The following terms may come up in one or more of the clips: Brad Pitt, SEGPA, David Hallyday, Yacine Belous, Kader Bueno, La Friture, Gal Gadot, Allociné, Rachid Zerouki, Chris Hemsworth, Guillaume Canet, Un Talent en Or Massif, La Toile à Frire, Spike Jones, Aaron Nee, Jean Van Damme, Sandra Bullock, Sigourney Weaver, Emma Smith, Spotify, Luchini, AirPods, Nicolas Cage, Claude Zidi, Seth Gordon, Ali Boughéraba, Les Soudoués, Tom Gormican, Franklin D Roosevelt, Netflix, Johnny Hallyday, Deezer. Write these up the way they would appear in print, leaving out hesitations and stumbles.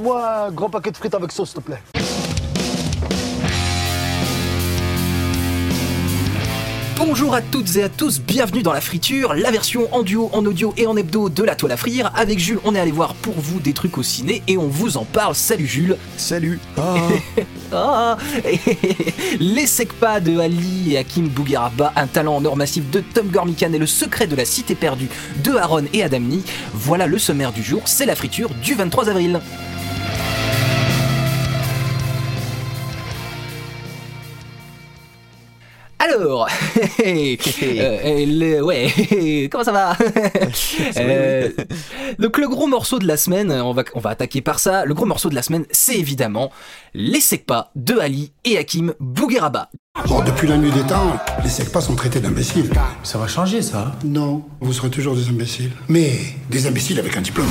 Moi, un grand paquet de frites avec sauce, s'il te plaît. Bonjour à toutes et à tous, bienvenue dans La Friture, la version en duo, en audio et en hebdo de La Toile à Frire. Avec Jules, on est allé voir pour vous des trucs au ciné et on vous en parle. Salut Jules. Salut. Les SEGPA de Ali et Hakim Boughéraba, Un Talent en Or Massif de Tom Gormican et Le Secret de la Cité Perdue de Aaron et Adam Nee. Voilà le sommaire du jour, c'est La Friture du 23 avril. Alors, comment ça va? Donc le gros morceau de la semaine, on va attaquer par ça. Le gros morceau de la semaine, c'est évidemment Les SEGPA de Ali et Hakim Boughéraba. Bon, depuis la nuit des temps, les SEGPA sont traités d'imbéciles. Ça va changer ça? Non, vous serez toujours des imbéciles. Mais des imbéciles avec un diplôme.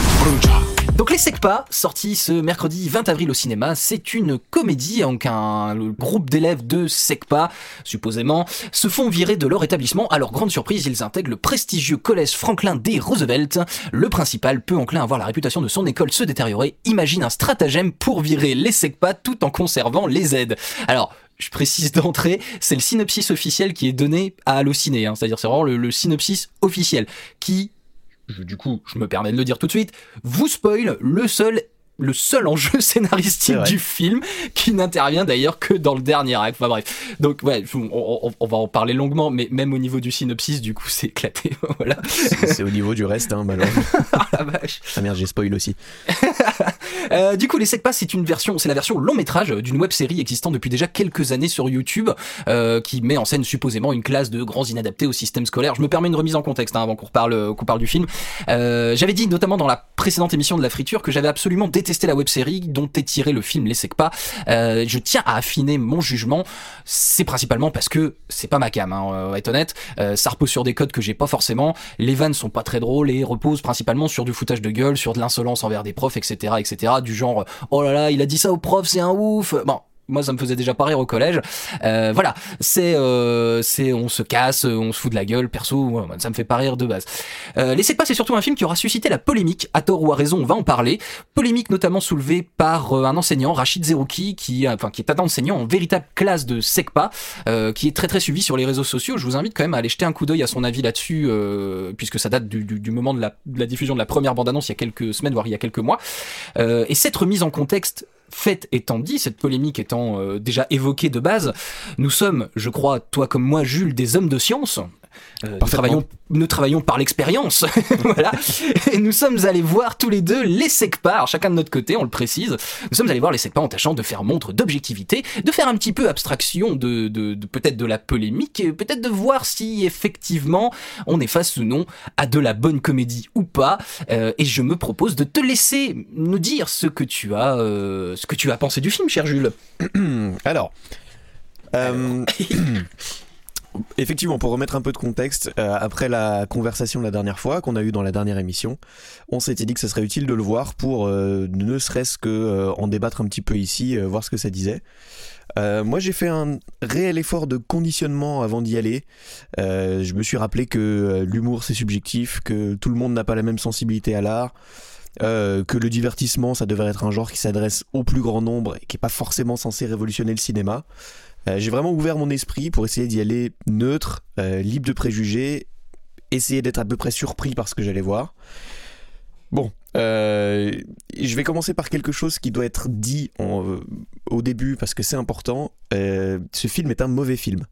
Donc Les SEGPA, sorti ce mercredi 20 avril au cinéma, c'est une comédie en qu'un groupe d'élèves de SEGPA, supposément, se font virer de leur établissement. À leur grande surprise, ils intègrent le prestigieux collège Franklin D Roosevelt. Le principal, peu enclin à voir la réputation de son école se détériorer, imagine un stratagème pour virer les SEGPA tout en conservant les aides. Alors, je précise d'entrée, c'est le synopsis officiel qui est donné à Allociné, hein, c'est-à-dire c'est vraiment le synopsis officiel qui... je me permets de le dire tout de suite, vous spoil le seul enjeu scénaristique du film, qui n'intervient d'ailleurs que dans le dernier acte. Enfin bref, donc ouais, on va en parler longuement, mais même au niveau du synopsis, du coup, c'est éclaté. Voilà. C'est au niveau du reste, hein, malheureusement. Ah la vache. Ah merde, j'ai spoil aussi. Du coup, Les SEGPA, c'est la version long métrage d'une web série existant depuis déjà quelques années sur YouTube, qui met en scène supposément une classe de grands inadaptés au système scolaire. Je me permets une remise en contexte, hein, avant qu'on parle du film. J'avais dit notamment dans la précédente émission de La Friture que j'avais absolument détesté la web série dont est tiré le film Les SEGPA. Je tiens à affiner mon jugement. C'est principalement parce que c'est pas ma came, hein, on va être honnête. Ça repose sur des codes que j'ai pas forcément. Les vannes sont pas très drôles et reposent principalement sur du foutage de gueule, sur de l'insolence envers des profs, etc., etc. Du genre oh là là, il a dit ça au prof, c'est un ouf. Bon, moi ça me faisait déjà pas rire au collège. Voilà, c'est on se casse, on se fout de la gueule, perso ça me fait pas rire de base. Les SEGPA, c'est surtout un film qui aura suscité la polémique, à tort ou à raison, on va en parler. Polémique notamment soulevée par un enseignant, Rachid Zerouki, qui est un enseignant en véritable classe de SEGPA, qui est très très suivi sur les réseaux sociaux. Je vous invite quand même à aller jeter un coup d'œil à son avis là-dessus, puisque ça date du moment de la diffusion de la première bande-annonce il y a quelques semaines, voire il y a quelques mois. Et cette remise en contexte fait étant dit, cette polémique étant déjà évoquée de base, nous sommes, je crois, toi comme moi, Jules, des hommes de science. Nous travaillons par l'expérience. Voilà. Et nous sommes allés voir tous les deux les SEGPA, chacun de notre côté, on le précise. Nous sommes allés voir les SEGPA en tâchant de faire montre d'objectivité, de faire un petit peu abstraction de peut-être de la polémique, et peut-être de voir si effectivement on est face ou non à de la bonne comédie ou pas. Et je me propose de te laisser nous dire ce que tu as pensé du film, cher Jules. Alors... Effectivement, pour remettre un peu de contexte, après la conversation de la dernière fois qu'on a eue dans la dernière émission, on s'était dit que ça serait utile de le voir pour ne serait-ce que en débattre un petit peu ici, voir ce que ça disait. Moi j'ai fait un réel effort de conditionnement avant d'y aller. Je me suis rappelé que l'humour c'est subjectif, que tout le monde n'a pas la même sensibilité à l'art, que le divertissement ça devrait être un genre qui s'adresse au plus grand nombre et qui n'est pas forcément censé révolutionner le cinéma. J'ai vraiment ouvert mon esprit pour essayer d'y aller neutre, libre de préjugés, essayer d'être à peu près surpris par ce que j'allais voir. Bon, je vais commencer par quelque chose qui doit être dit au début parce que c'est important. Ce film est un mauvais film.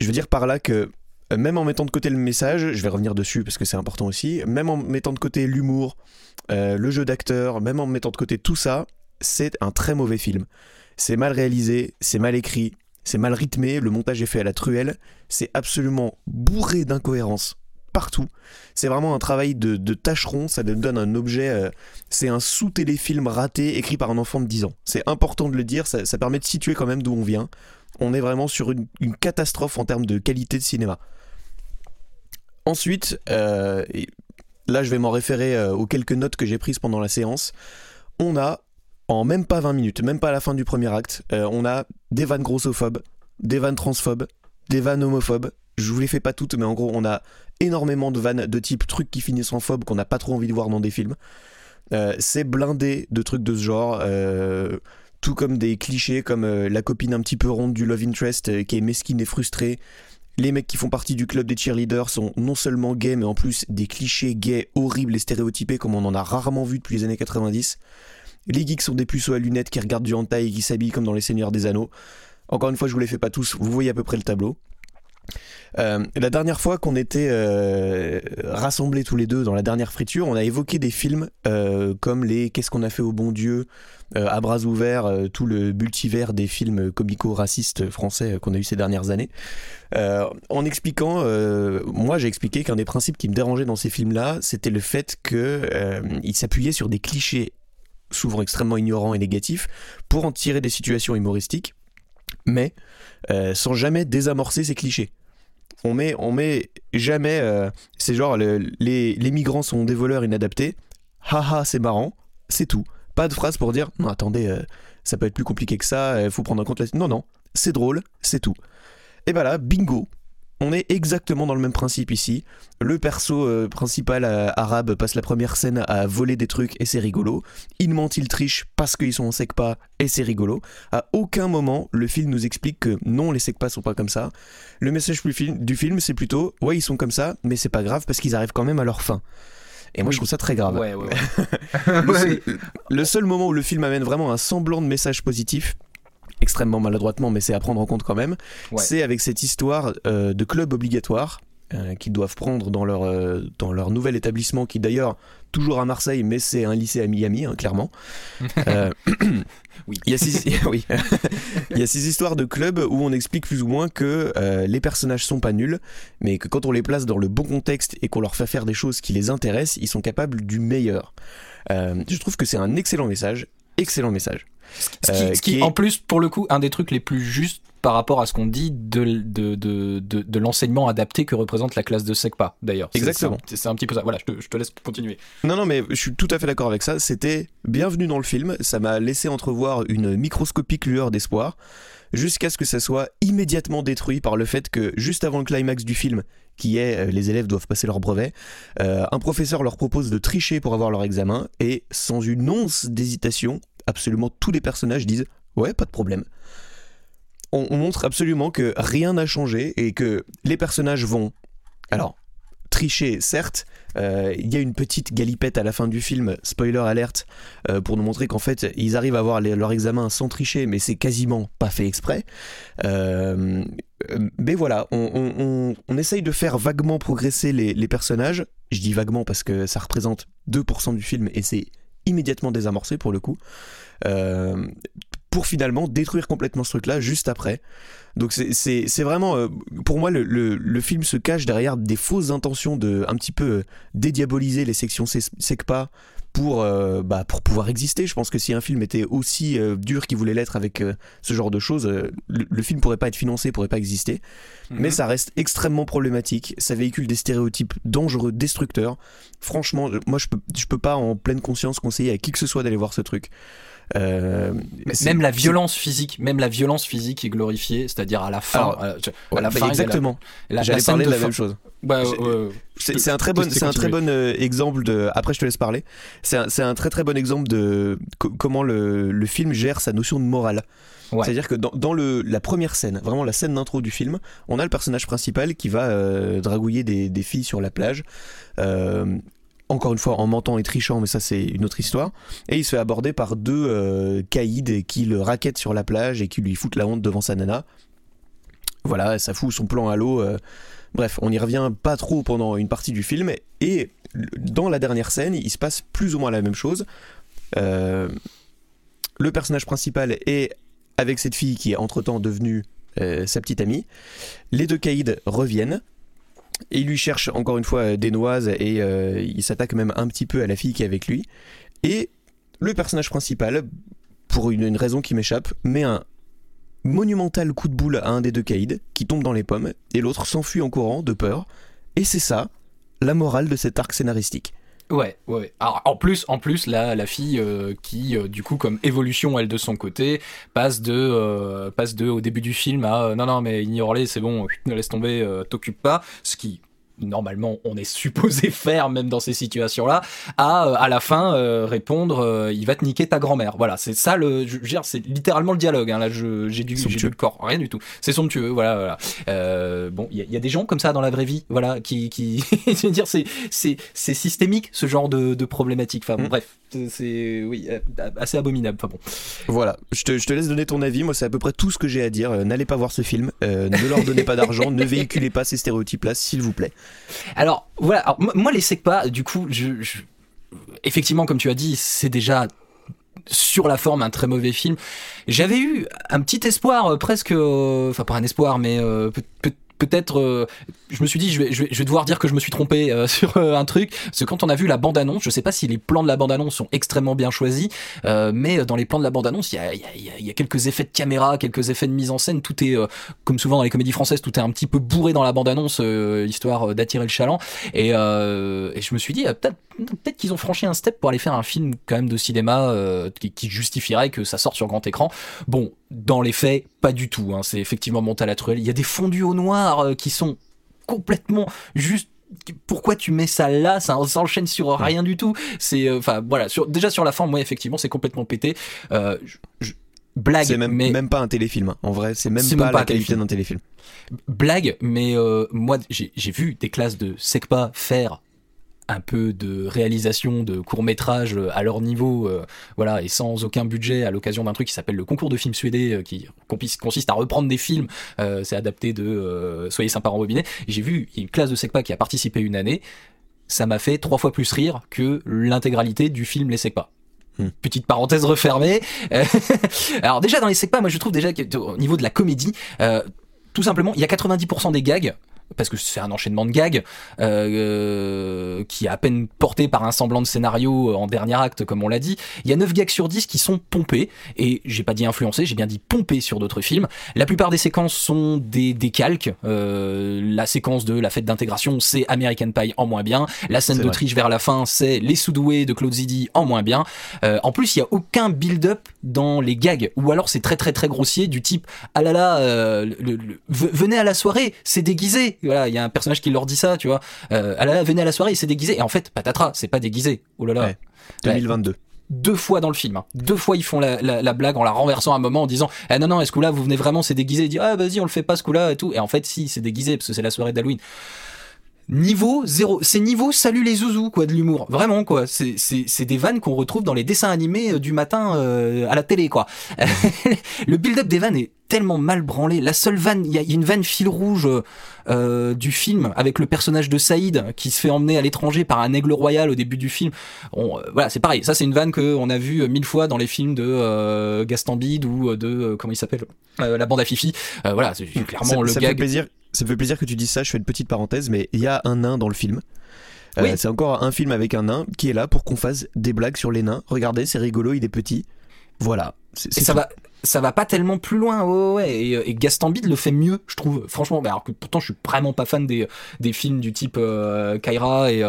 Je veux dire par là que même en mettant de côté le message, je vais revenir dessus parce que c'est important aussi, même en mettant de côté l'humour, le jeu d'acteur, même en mettant de côté tout ça, c'est un très mauvais film. C'est mal réalisé, c'est mal écrit, c'est mal rythmé, le montage est fait à la truelle, c'est absolument bourré d'incohérences partout. C'est vraiment un travail de tâcheron, ça donne un objet, c'est un sous-téléfilm raté écrit par un enfant de 10 ans. C'est important de le dire, ça permet de situer quand même d'où on vient. On est vraiment sur une catastrophe en termes de qualité de cinéma. Ensuite, là je vais m'en référer aux quelques notes que j'ai prises pendant la séance, on a... en même pas 20 minutes, même pas à la fin du premier acte, on a des vannes grossophobes, des vannes transphobes, des vannes homophobes. Je vous les fais pas toutes, mais en gros, on a énormément de vannes de type trucs qui finissent en phobe qu'on n'a pas trop envie de voir dans des films. C'est blindé de trucs de ce genre, tout comme des clichés comme la copine un petit peu ronde du love interest qui est mesquine et frustrée. Les mecs qui font partie du club des cheerleaders sont non seulement gays, mais en plus des clichés gays horribles et stéréotypés comme on en a rarement vu depuis les années 90. Les geeks sont des puceaux à lunettes qui regardent du hentai et qui s'habillent comme dans Les Seigneurs des Anneaux. Encore une fois, je vous les fais pas tous, vous voyez à peu près le tableau. La dernière fois qu'on était rassemblés tous les deux dans la dernière friture, on a évoqué des films comme les Qu'est-ce qu'on a fait au bon Dieu, À bras ouverts, tout le multivers des films comico-racistes français qu'on a eu ces dernières années, en expliquant, moi j'ai expliqué qu'un des principes qui me dérangeait dans ces films-là, c'était le fait qu'ils s'appuyaient sur des clichés souvent extrêmement ignorants et négatifs pour en tirer des situations humoristiques, mais sans jamais désamorcer ces clichés. On met jamais... c'est genre, les migrants sont des voleurs inadaptés. Haha, c'est marrant. C'est tout. Pas de phrase pour dire, non, attendez, ça peut être plus compliqué que ça, faut prendre en compte la... Non, c'est drôle, c'est tout. Et ben là, bingo. On est exactement dans le même principe ici. Le perso principal arabe passe la première scène à voler des trucs et c'est rigolo. Ils mentent, ils trichent parce qu'ils sont en SEGPA et c'est rigolo. À aucun moment, le film nous explique que non, les SEGPA sont pas comme ça. Le message du film, c'est plutôt « Ouais, ils sont comme ça, mais c'est pas grave parce qu'ils arrivent quand même à leur fin ». Et moi, oui. Je trouve ça très grave. Ouais. Le seul moment où le film amène vraiment un semblant de message positif, extrêmement maladroitement, mais c'est à prendre en compte quand même, c'est avec cette histoire de club obligatoire qu'ils doivent prendre dans leur nouvel établissement, qui d'ailleurs, toujours à Marseille, mais c'est un lycée à Miami, hein, clairement. Oui. Il y a ces histoires de club où on explique plus ou moins que les personnages sont pas nuls, mais que quand on les place dans le bon contexte et qu'on leur fait faire des choses qui les intéressent, ils sont capables du meilleur. Je trouve que c'est un excellent message. Ce qui est, en plus, pour le coup, un des trucs les plus justes par rapport à ce qu'on dit de l'enseignement adapté que représente la classe de SEGPA, d'ailleurs. Exactement. C'est un petit peu ça. Voilà, je te laisse continuer. Non, mais je suis tout à fait d'accord avec ça. C'était bienvenu dans le film. Ça m'a laissé entrevoir une microscopique lueur d'espoir, jusqu'à ce que ça soit immédiatement détruit par le fait que, juste avant le climax du film, qui est les élèves doivent passer leur brevet, un professeur leur propose de tricher pour avoir leur examen, et sans une once d'hésitation, absolument tous les personnages disent « ouais, pas de problème ». On montre absolument que rien n'a changé et que les personnages vont... Alors, tricher, certes, il y a une petite galipette à la fin du film, spoiler alerte, pour nous montrer qu'en fait, ils arrivent à avoir leur examen sans tricher, mais c'est quasiment pas fait exprès. Mais voilà, on essaye de faire vaguement progresser les personnages. Je dis vaguement parce que ça représente 2% du film et c'est immédiatement désamorcé pour le coup, pour finalement détruire complètement ce truc-là juste après. Donc c'est vraiment, pour moi, le film se cache derrière des fausses intentions de un petit peu dédiaboliser les sections SEGPA pour pouvoir exister. Je pense que si un film était aussi dur qu'il voulait l'être avec ce genre de choses, le film pourrait pas être financé, pourrait pas exister. Mm-hmm. Mais ça reste extrêmement problématique, ça véhicule des stéréotypes dangereux, destructeurs. Franchement, moi je peux pas en pleine conscience conseiller à qui que ce soit d'aller voir ce truc. Même la violence physique est glorifiée, c'est-à-dire à la fin. Exactement. J'allais parler de la même chose. C'est un très bon exemple de. Après, je te laisse parler. C'est un très très bon exemple de comment le film gère sa notion de morale. Ouais. C'est-à-dire que dans la première scène, vraiment la scène d'intro du film, on a le personnage principal qui va dragouiller des filles sur la plage. Encore une fois en mentant et trichant, mais ça c'est une autre histoire, et il se fait aborder par deux caïds qui le rackettent sur la plage et qui lui foutent la honte devant sa nana. Voilà, ça fout son plan à l'eau. Bref, on n'y revient pas trop pendant une partie du film, et dans la dernière scène il se passe plus ou moins la même chose. Le personnage principal est avec cette fille qui est entre temps devenue sa petite amie. Les deux caïds reviennent et il lui cherche encore une fois des noises, et il s'attaque même un petit peu à la fille qui est avec lui. Et le personnage principal, pour une raison qui m'échappe, met un monumental coup de boule à un des deux caïds qui tombe dans les pommes, et l'autre s'enfuit en courant de peur. Et c'est ça, la morale de cet arc scénaristique. Ouais. Alors, en plus, la fille qui, du coup, comme évolution, elle de son côté, passe de au début du film à non mais ignore-les, c'est bon, laisse tomber, t'occupe pas, ce qui normalement on est supposé faire même dans ces situations-là, à la fin répondre il va te niquer ta grand-mère. Voilà, c'est ça le, je veux dire, c'est littéralement le dialogue. Hein. Là, j'ai du corps, rien du tout. C'est somptueux, voilà. Bon, il y a des gens comme ça dans la vraie vie, voilà, qui je veux dire, c'est systémique ce genre de problématique. Enfin bon, bref, c'est oui assez abominable. Enfin bon, voilà. Je te laisse donner ton avis. Moi, c'est à peu près tout ce que j'ai à dire. N'allez pas voir ce film. Ne leur donnez pas d'argent. Ne véhiculez pas ces stéréotypes-là, s'il vous plaît. Alors voilà, alors, moi les SEGPA, du coup, je effectivement comme tu as dit, c'est déjà sur la forme un très mauvais film. J'avais eu un petit espoir, presque, enfin pas un espoir, mais peut-être, je me suis dit, je vais devoir dire que je me suis trompé sur un truc, parce que quand on a vu la bande-annonce, je sais pas si les plans de la bande-annonce sont extrêmement bien choisis, mais dans les plans de la bande-annonce, il y a quelques effets de caméra, quelques effets de mise en scène, tout est, comme souvent dans les comédies françaises, tout est un petit peu bourré dans la bande-annonce, histoire d'attirer le chaland, et je me suis dit, peut-être qu'ils ont franchi un step pour aller faire un film quand même de cinéma qui justifierait que ça sorte sur grand écran. Bon, dans les faits, pas du tout, hein. C'est effectivement monté à la truelle. Il y a des fondus au noir qui sont complètement juste. Pourquoi tu mets ça là? Ça s'enchaîne sur rien du tout. C'est enfin voilà. Déjà sur la forme, moi effectivement, c'est complètement pété. Blague, c'est même pas un téléfilm. Hein. En vrai, c'est même pas la qualité d'un téléfilm. Blague, mais moi j'ai vu des classes de SEGPA faire un peu de réalisation de court-métrage à leur niveau, voilà, et sans aucun budget, à l'occasion d'un truc qui s'appelle le concours de films suédés, qui consiste à reprendre des films, c'est adapté de Soyez sympa en robinet. J'ai vu une classe de SEGPA qui a participé une année, ça m'a fait 3 fois plus rire que l'intégralité du film Les SEGPA. Petite parenthèse refermée. Alors déjà dans les SEGPA, moi je trouve déjà qu'au niveau de la comédie, tout simplement, il y a 90% des gags, parce que c'est un enchaînement de gags qui est à peine porté par un semblant de scénario en dernier acte, comme on l'a dit. Il y a 9 gags sur 10 qui sont pompés, et j'ai pas dit influencés, j'ai bien dit pompés sur d'autres films. La plupart des séquences sont des calques. La séquence de la fête d'intégration, c'est American Pie en moins bien. La scène d'Autriche vers la fin, c'est Les Soudoués de Claude Zidi en moins bien. En plus, il y a aucun build-up dans les gags, ou alors c'est très très très grossier, du type ah là là, venez à la soirée, c'est déguisé. Voilà, il y a un personnage qui leur dit ça, tu vois. Ah là là, venez à la soirée, c'est déguisé. Et en fait, patatras, c'est pas déguisé. Oh là là. Ouais, 2022. Ouais. 2 fois dans le film, hein. 2 fois ils font la blague en la renversant à un moment en disant ah non non, est-ce que là vous venez vraiment, c'est déguisé. Ils disent ah vas-y, on le fait pas ce coup-là et tout. Et en fait, si, c'est déguisé parce que c'est la soirée d'Halloween. Niveau 0, c'est niveau salut les zouzous quoi de l'humour. Vraiment quoi, c'est des vannes qu'on retrouve dans les dessins animés du matin à la télé quoi. Le build-up des vannes est tellement mal branlé. La seule vanne, il y a une vanne fil rouge du film avec le personnage de Saïd qui se fait emmener à l'étranger par un aigle royal au début du film. Voilà, c'est pareil. Ça, c'est une vanne qu'on a vue 1000 fois dans les films de Gastambide ou de comment il s'appelle, la bande à Fifi. Voilà, c'est clairement le gag. Ça me fait plaisir que tu dises ça. Je fais une petite parenthèse, mais il y a un nain dans le film. Oui. C'est encore un film avec un nain qui est là pour qu'on fasse des blagues sur les nains. Regardez, c'est rigolo, il est petit. Voilà. C'est et ça tout. Ça va pas tellement plus loin, ouais. Et Gastambide le fait mieux, je trouve. Franchement, alors que pourtant je suis vraiment pas fan des films du type Kaira et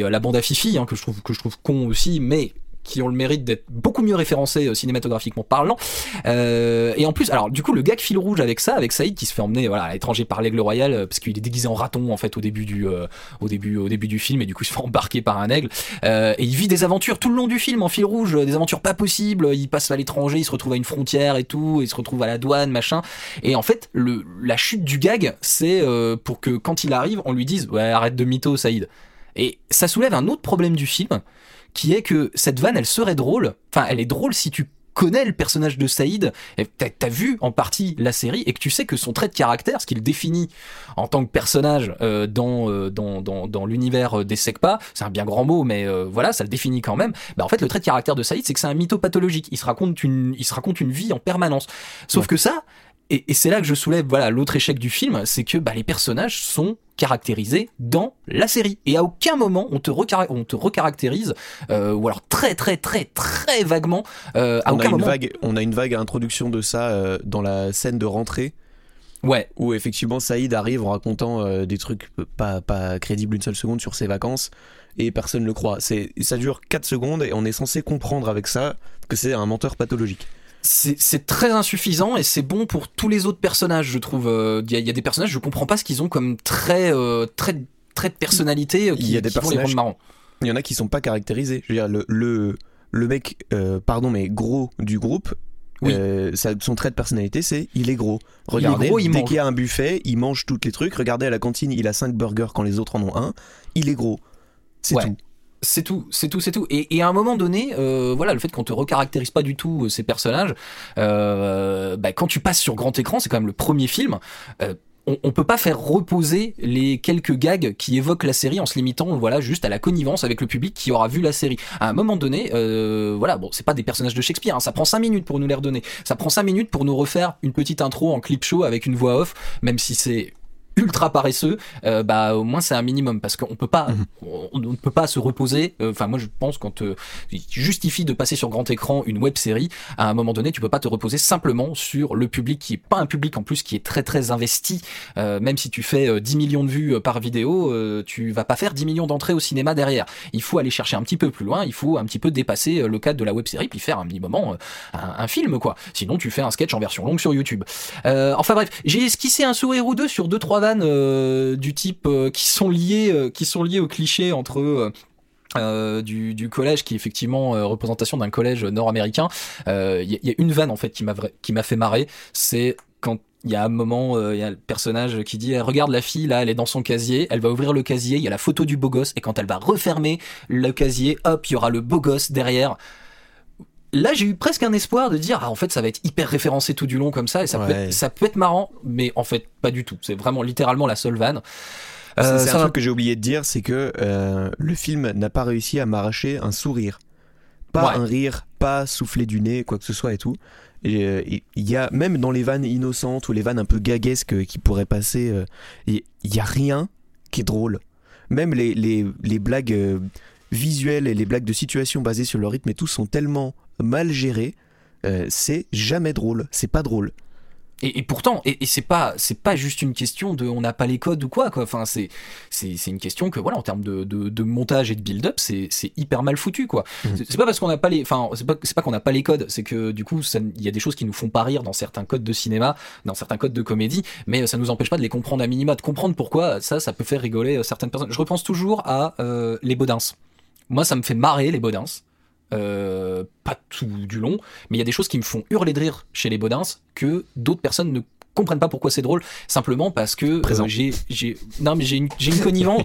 la bande à Fifi, hein, que je trouve con aussi, mais qui ont le mérite d'être beaucoup mieux référencés cinématographiquement parlant. Et en plus, alors du coup, le gag fil rouge avec ça, avec Saïd qui se fait emmener voilà à l'étranger par l'aigle royal parce qu'il est déguisé en raton en fait au début du film et du coup il se fait embarquer par un aigle. Et il vit des aventures tout le long du film en fil rouge, des aventures pas possibles. Il passe à l'étranger, il se retrouve à une frontière et tout, il se retrouve à la douane machin. Et en fait, la chute du gag, c'est pour que quand il arrive, on lui dise ouais arrête de mytho Saïd. Et ça soulève un autre problème du film, qui est que cette vanne, elle serait drôle. Enfin, elle est drôle si tu connais le personnage de Saïd, et t'as vu en partie la série, et que tu sais que son trait de caractère, ce qu'il définit en tant que personnage dans l'univers des SEGPA, c'est un bien grand mot, mais voilà, ça le définit quand même. Bah, en fait, le trait de caractère de Saïd, c'est que c'est un mytho pathologique. Il se raconte une vie en permanence. Sauf que ça, et c'est là que je soulève voilà l'autre échec du film, c'est que bah, les personnages sont caractérisé dans la série et à aucun moment on te recaractérise ou alors très très très très vaguement à aucun moment on a une vague introduction de ça dans la scène de rentrée. Ouais. Où effectivement Saïd arrive en racontant des trucs pas crédibles une seule seconde sur ses vacances et personne ne le croit. Ça dure 4 secondes et on est censé comprendre avec ça que c'est un menteur pathologique. C'est très insuffisant et c'est bon pour tous les autres personnages, je trouve. Il y a des personnages, je comprends pas ce qu'ils ont comme très traits de personnalité qui, il y a des qui vont les rendre marrants. Il y en a qui sont pas caractérisés. Je veux dire, le mec, pardon, mais gros du groupe, oui. Son trait de personnalité, c'est il est gros. Regardez, il est gros, dès qu'il y a un buffet, il mange tous les trucs. Regardez, à la cantine, il a 5 burgers quand les autres en ont un. Il est gros. C'est ouais. tout. C'est tout, c'est tout, c'est tout. Et à un moment donné, voilà, le fait qu'on te recaractérise pas du tout ces personnages, bah, quand tu passes sur grand écran, c'est quand même le premier film, on peut pas faire reposer les quelques gags qui évoquent la série en se limitant, voilà, juste à la connivence avec le public qui aura vu la série. À un moment donné, voilà, bon, c'est pas des personnages de Shakespeare, hein, ça prend 5 minutes pour nous les redonner. Ça prend 5 minutes pour nous refaire une petite intro en clip show avec une voix off, même si c'est ultra paresseux, bah au moins c'est un minimum parce qu'on peut pas, on ne peut pas se reposer. Enfin moi je pense quand tu justifies de passer sur grand écran une web série, à un moment donné tu peux pas te reposer simplement sur le public qui est pas un public en plus qui est très très investi. Même si tu fais 10 millions de vues par vidéo, tu vas pas faire 10 millions d'entrées au cinéma derrière. Il faut aller chercher un petit peu plus loin, il faut un petit peu dépasser le cadre de la web série puis faire un minimum un film quoi. Sinon tu fais un sketch en version longue sur YouTube. Enfin bref, j'ai esquissé un sourire ou deux sur 2-3 du type qui sont liés au cliché entre du collège qui est effectivement représentation d'un collège nord-américain. Y a une vanne en fait qui m'a fait marrer, c'est quand il y a un moment, il y a le personnage qui dit « Regarde la fille, là, elle est dans son casier, elle va ouvrir le casier, il y a la photo du beau gosse, et quand elle va refermer le casier, hop, il y aura le beau gosse derrière. » Là, j'ai eu presque un espoir de dire, ah, en fait, ça va être hyper référencé tout du long comme ça, et ça, ouais. ça peut être marrant, mais en fait, pas du tout. C'est vraiment littéralement la seule vanne. C'est un truc que j'ai oublié de dire, c'est que le film n'a pas réussi à m'arracher un sourire. Pas ouais. un rire, pas souffler du nez, quoi que ce soit et tout. Et il y a, même dans les vannes innocentes ou les vannes un peu gaguesques qui pourraient passer, il n'y a rien qui est drôle. Même les blagues visuelles et les blagues de situation basées sur le rythme et tout sont tellement mal géré, c'est jamais drôle, c'est pas drôle. Et pourtant, et c'est pas juste une question de on n'a pas les codes ou quoi. Enfin, c'est une question que voilà, en termes de montage et de build-up, c'est hyper mal foutu quoi. Mmh. C'est pas parce qu'on n'a pas les, enfin c'est pas qu'on n'a pas les codes, c'est que du coup il y a des choses qui nous font pas rire dans certains codes de cinéma, dans certains codes de comédie, mais ça nous empêche pas de les comprendre à minima, de comprendre pourquoi ça peut faire rigoler certaines personnes. Je repense toujours à les Baudins. Moi, ça me fait marrer les Baudins. Pas tout du long, mais il y a des choses qui me font hurler de rire chez les Baudins que d'autres personnes ne comprennent pas pourquoi c'est drôle, simplement parce que j'ai une connivence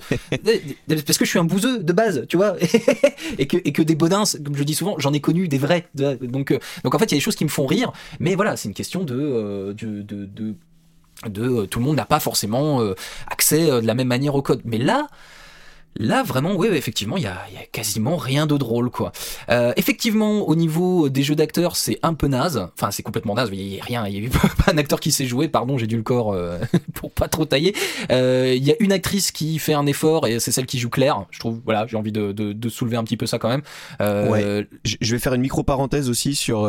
parce que je suis un bouseux de base, tu vois, et que des Baudins, comme je dis souvent, j'en ai connu des vrais, donc en fait il y a des choses qui me font rire, mais voilà, c'est une question de tout le monde n'a pas forcément accès de la même manière au code, mais Là, vraiment, oui, effectivement, il y a quasiment rien de drôle, quoi. Effectivement, au niveau des jeux d'acteurs, c'est un peu naze. Enfin, c'est complètement naze. Il y a rien. Il y a pas un acteur qui s'est joué. Pardon, j'ai dû le corps pour pas trop tailler. Il y a une actrice qui fait un effort et c'est celle qui joue Claire. Je trouve, voilà, j'ai envie de soulever un petit peu ça quand même. Ouais. Je vais faire une micro-parenthèse aussi sur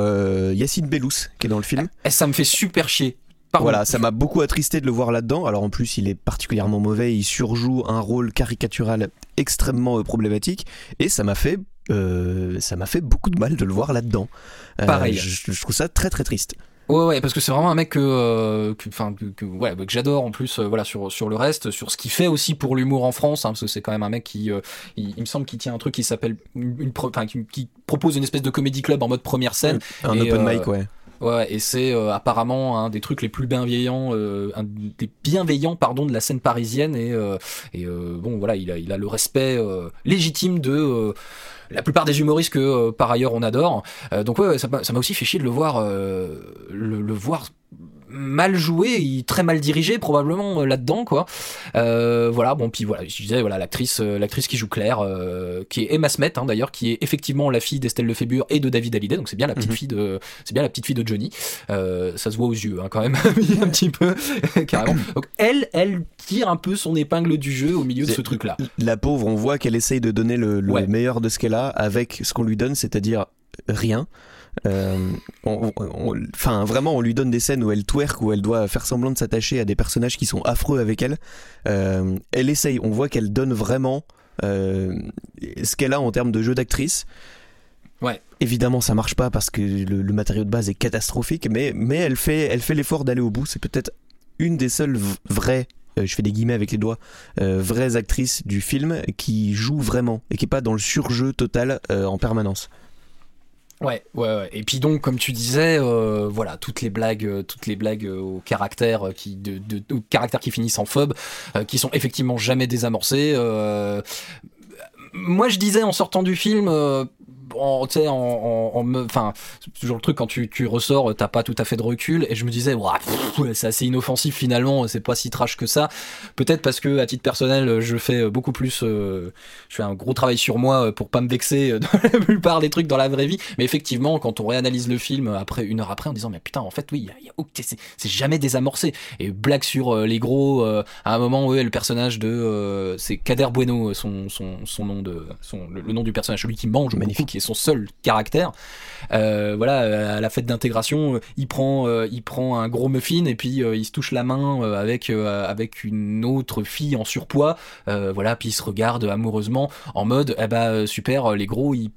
Yacine Belous, qui est dans le film. Ça me fait super chier. Pardon. Voilà, ça m'a beaucoup attristé de le voir là-dedans. Alors en plus, il est particulièrement mauvais, il surjoue un rôle caricatural extrêmement problématique, et ça m'a fait beaucoup de mal de le voir là-dedans. Pareil. Je trouve ça très très triste. Ouais, parce que c'est vraiment un mec que j'adore en plus, voilà, sur le reste, sur ce qu'il fait aussi pour l'humour en France, hein, parce que c'est quand même un mec qui, il me semble qu'il tient un truc qui s'appelle, qui propose une espèce de comédie club en mode première scène. Un open mic, ouais. Ouais, et c'est apparemment un des trucs les plus bienveillants, de la scène parisienne. Et bon, voilà, il a le respect légitime de la plupart des humoristes que par ailleurs on adore. Donc ouais, ça m'a aussi fait chier de le voir mal joué, très mal dirigé probablement là-dedans quoi. Voilà, bon, puis voilà, je disais, voilà, l'actrice qui joue Claire, qui est Emma Smith, hein, d'ailleurs, qui est effectivement la fille d'Estelle Lefébure et de David Hallyday, donc c'est bien la petite fille de Johnny. Ça se voit aux yeux, hein, quand même, un petit peu carrément. Donc elle tire un peu son épingle du jeu au milieu de ce truc là. La pauvre, on voit qu'elle essaye de donner le meilleur de ce qu'elle a avec ce qu'on lui donne, c'est-à-dire rien. Enfin, vraiment, on lui donne des scènes où elle twerk, où elle doit faire semblant de s'attacher à des personnages qui sont affreux avec elle. Elle essaye, on voit qu'elle donne vraiment ce qu'elle a en termes de jeu d'actrice. Ouais. Évidemment, ça marche pas parce que le matériau de base est catastrophique, mais elle fait l'effort d'aller au bout. C'est peut-être une des seules vraies je fais des guillemets avec les doigts, vraies actrices du film qui jouent vraiment et qui n'est pas dans le surjeu total en permanence. Ouais. Et puis donc, comme tu disais, voilà, toutes les blagues au caractère qui finissent en phobe, qui sont effectivement jamais désamorcées. Moi, je disais en sortant du film. C'est toujours le truc quand tu ressors, t'as pas tout à fait de recul, et je me disais c'est assez inoffensif finalement, c'est pas si trash que ça, peut-être parce que à titre personnel je fais beaucoup plus je fais un gros travail sur moi pour pas me vexer de la plupart des trucs dans la vraie vie, mais effectivement quand on réanalyse le film après, une heure après, en disant mais putain en fait oui c'est jamais désamorcé, et blague sur les gros à un moment le personnage de c'est Kader Bueno le nom du personnage, celui qui mange magnifique qui est son seul caractère, à la fête d'intégration il prend un gros muffin et puis il se touche la main avec une autre fille en surpoids, puis il se regarde amoureusement en mode super, les gros ils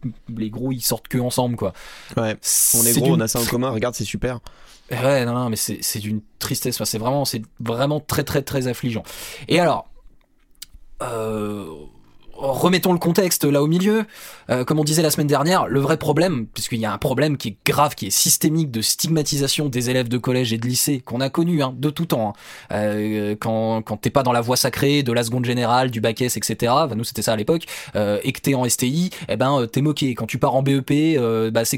sortent que ensemble quoi. Ouais, on est gros, on a ça en commun, regarde c'est super. Ouais, non mais c'est d'une tristesse, enfin, c'est vraiment très très très affligeant. Et alors remettons le contexte là au milieu, comme on disait la semaine dernière, le vrai problème, puisqu'il y a un problème qui est grave, qui est systémique, de stigmatisation des élèves de collège et de lycée qu'on a connu de tout temps, quand t'es pas dans la voie sacrée de la seconde générale, du bac S, etc. Nous c'était ça à l'époque, et que t'es en STI, t'es moqué. Quand tu pars en BEP, c'est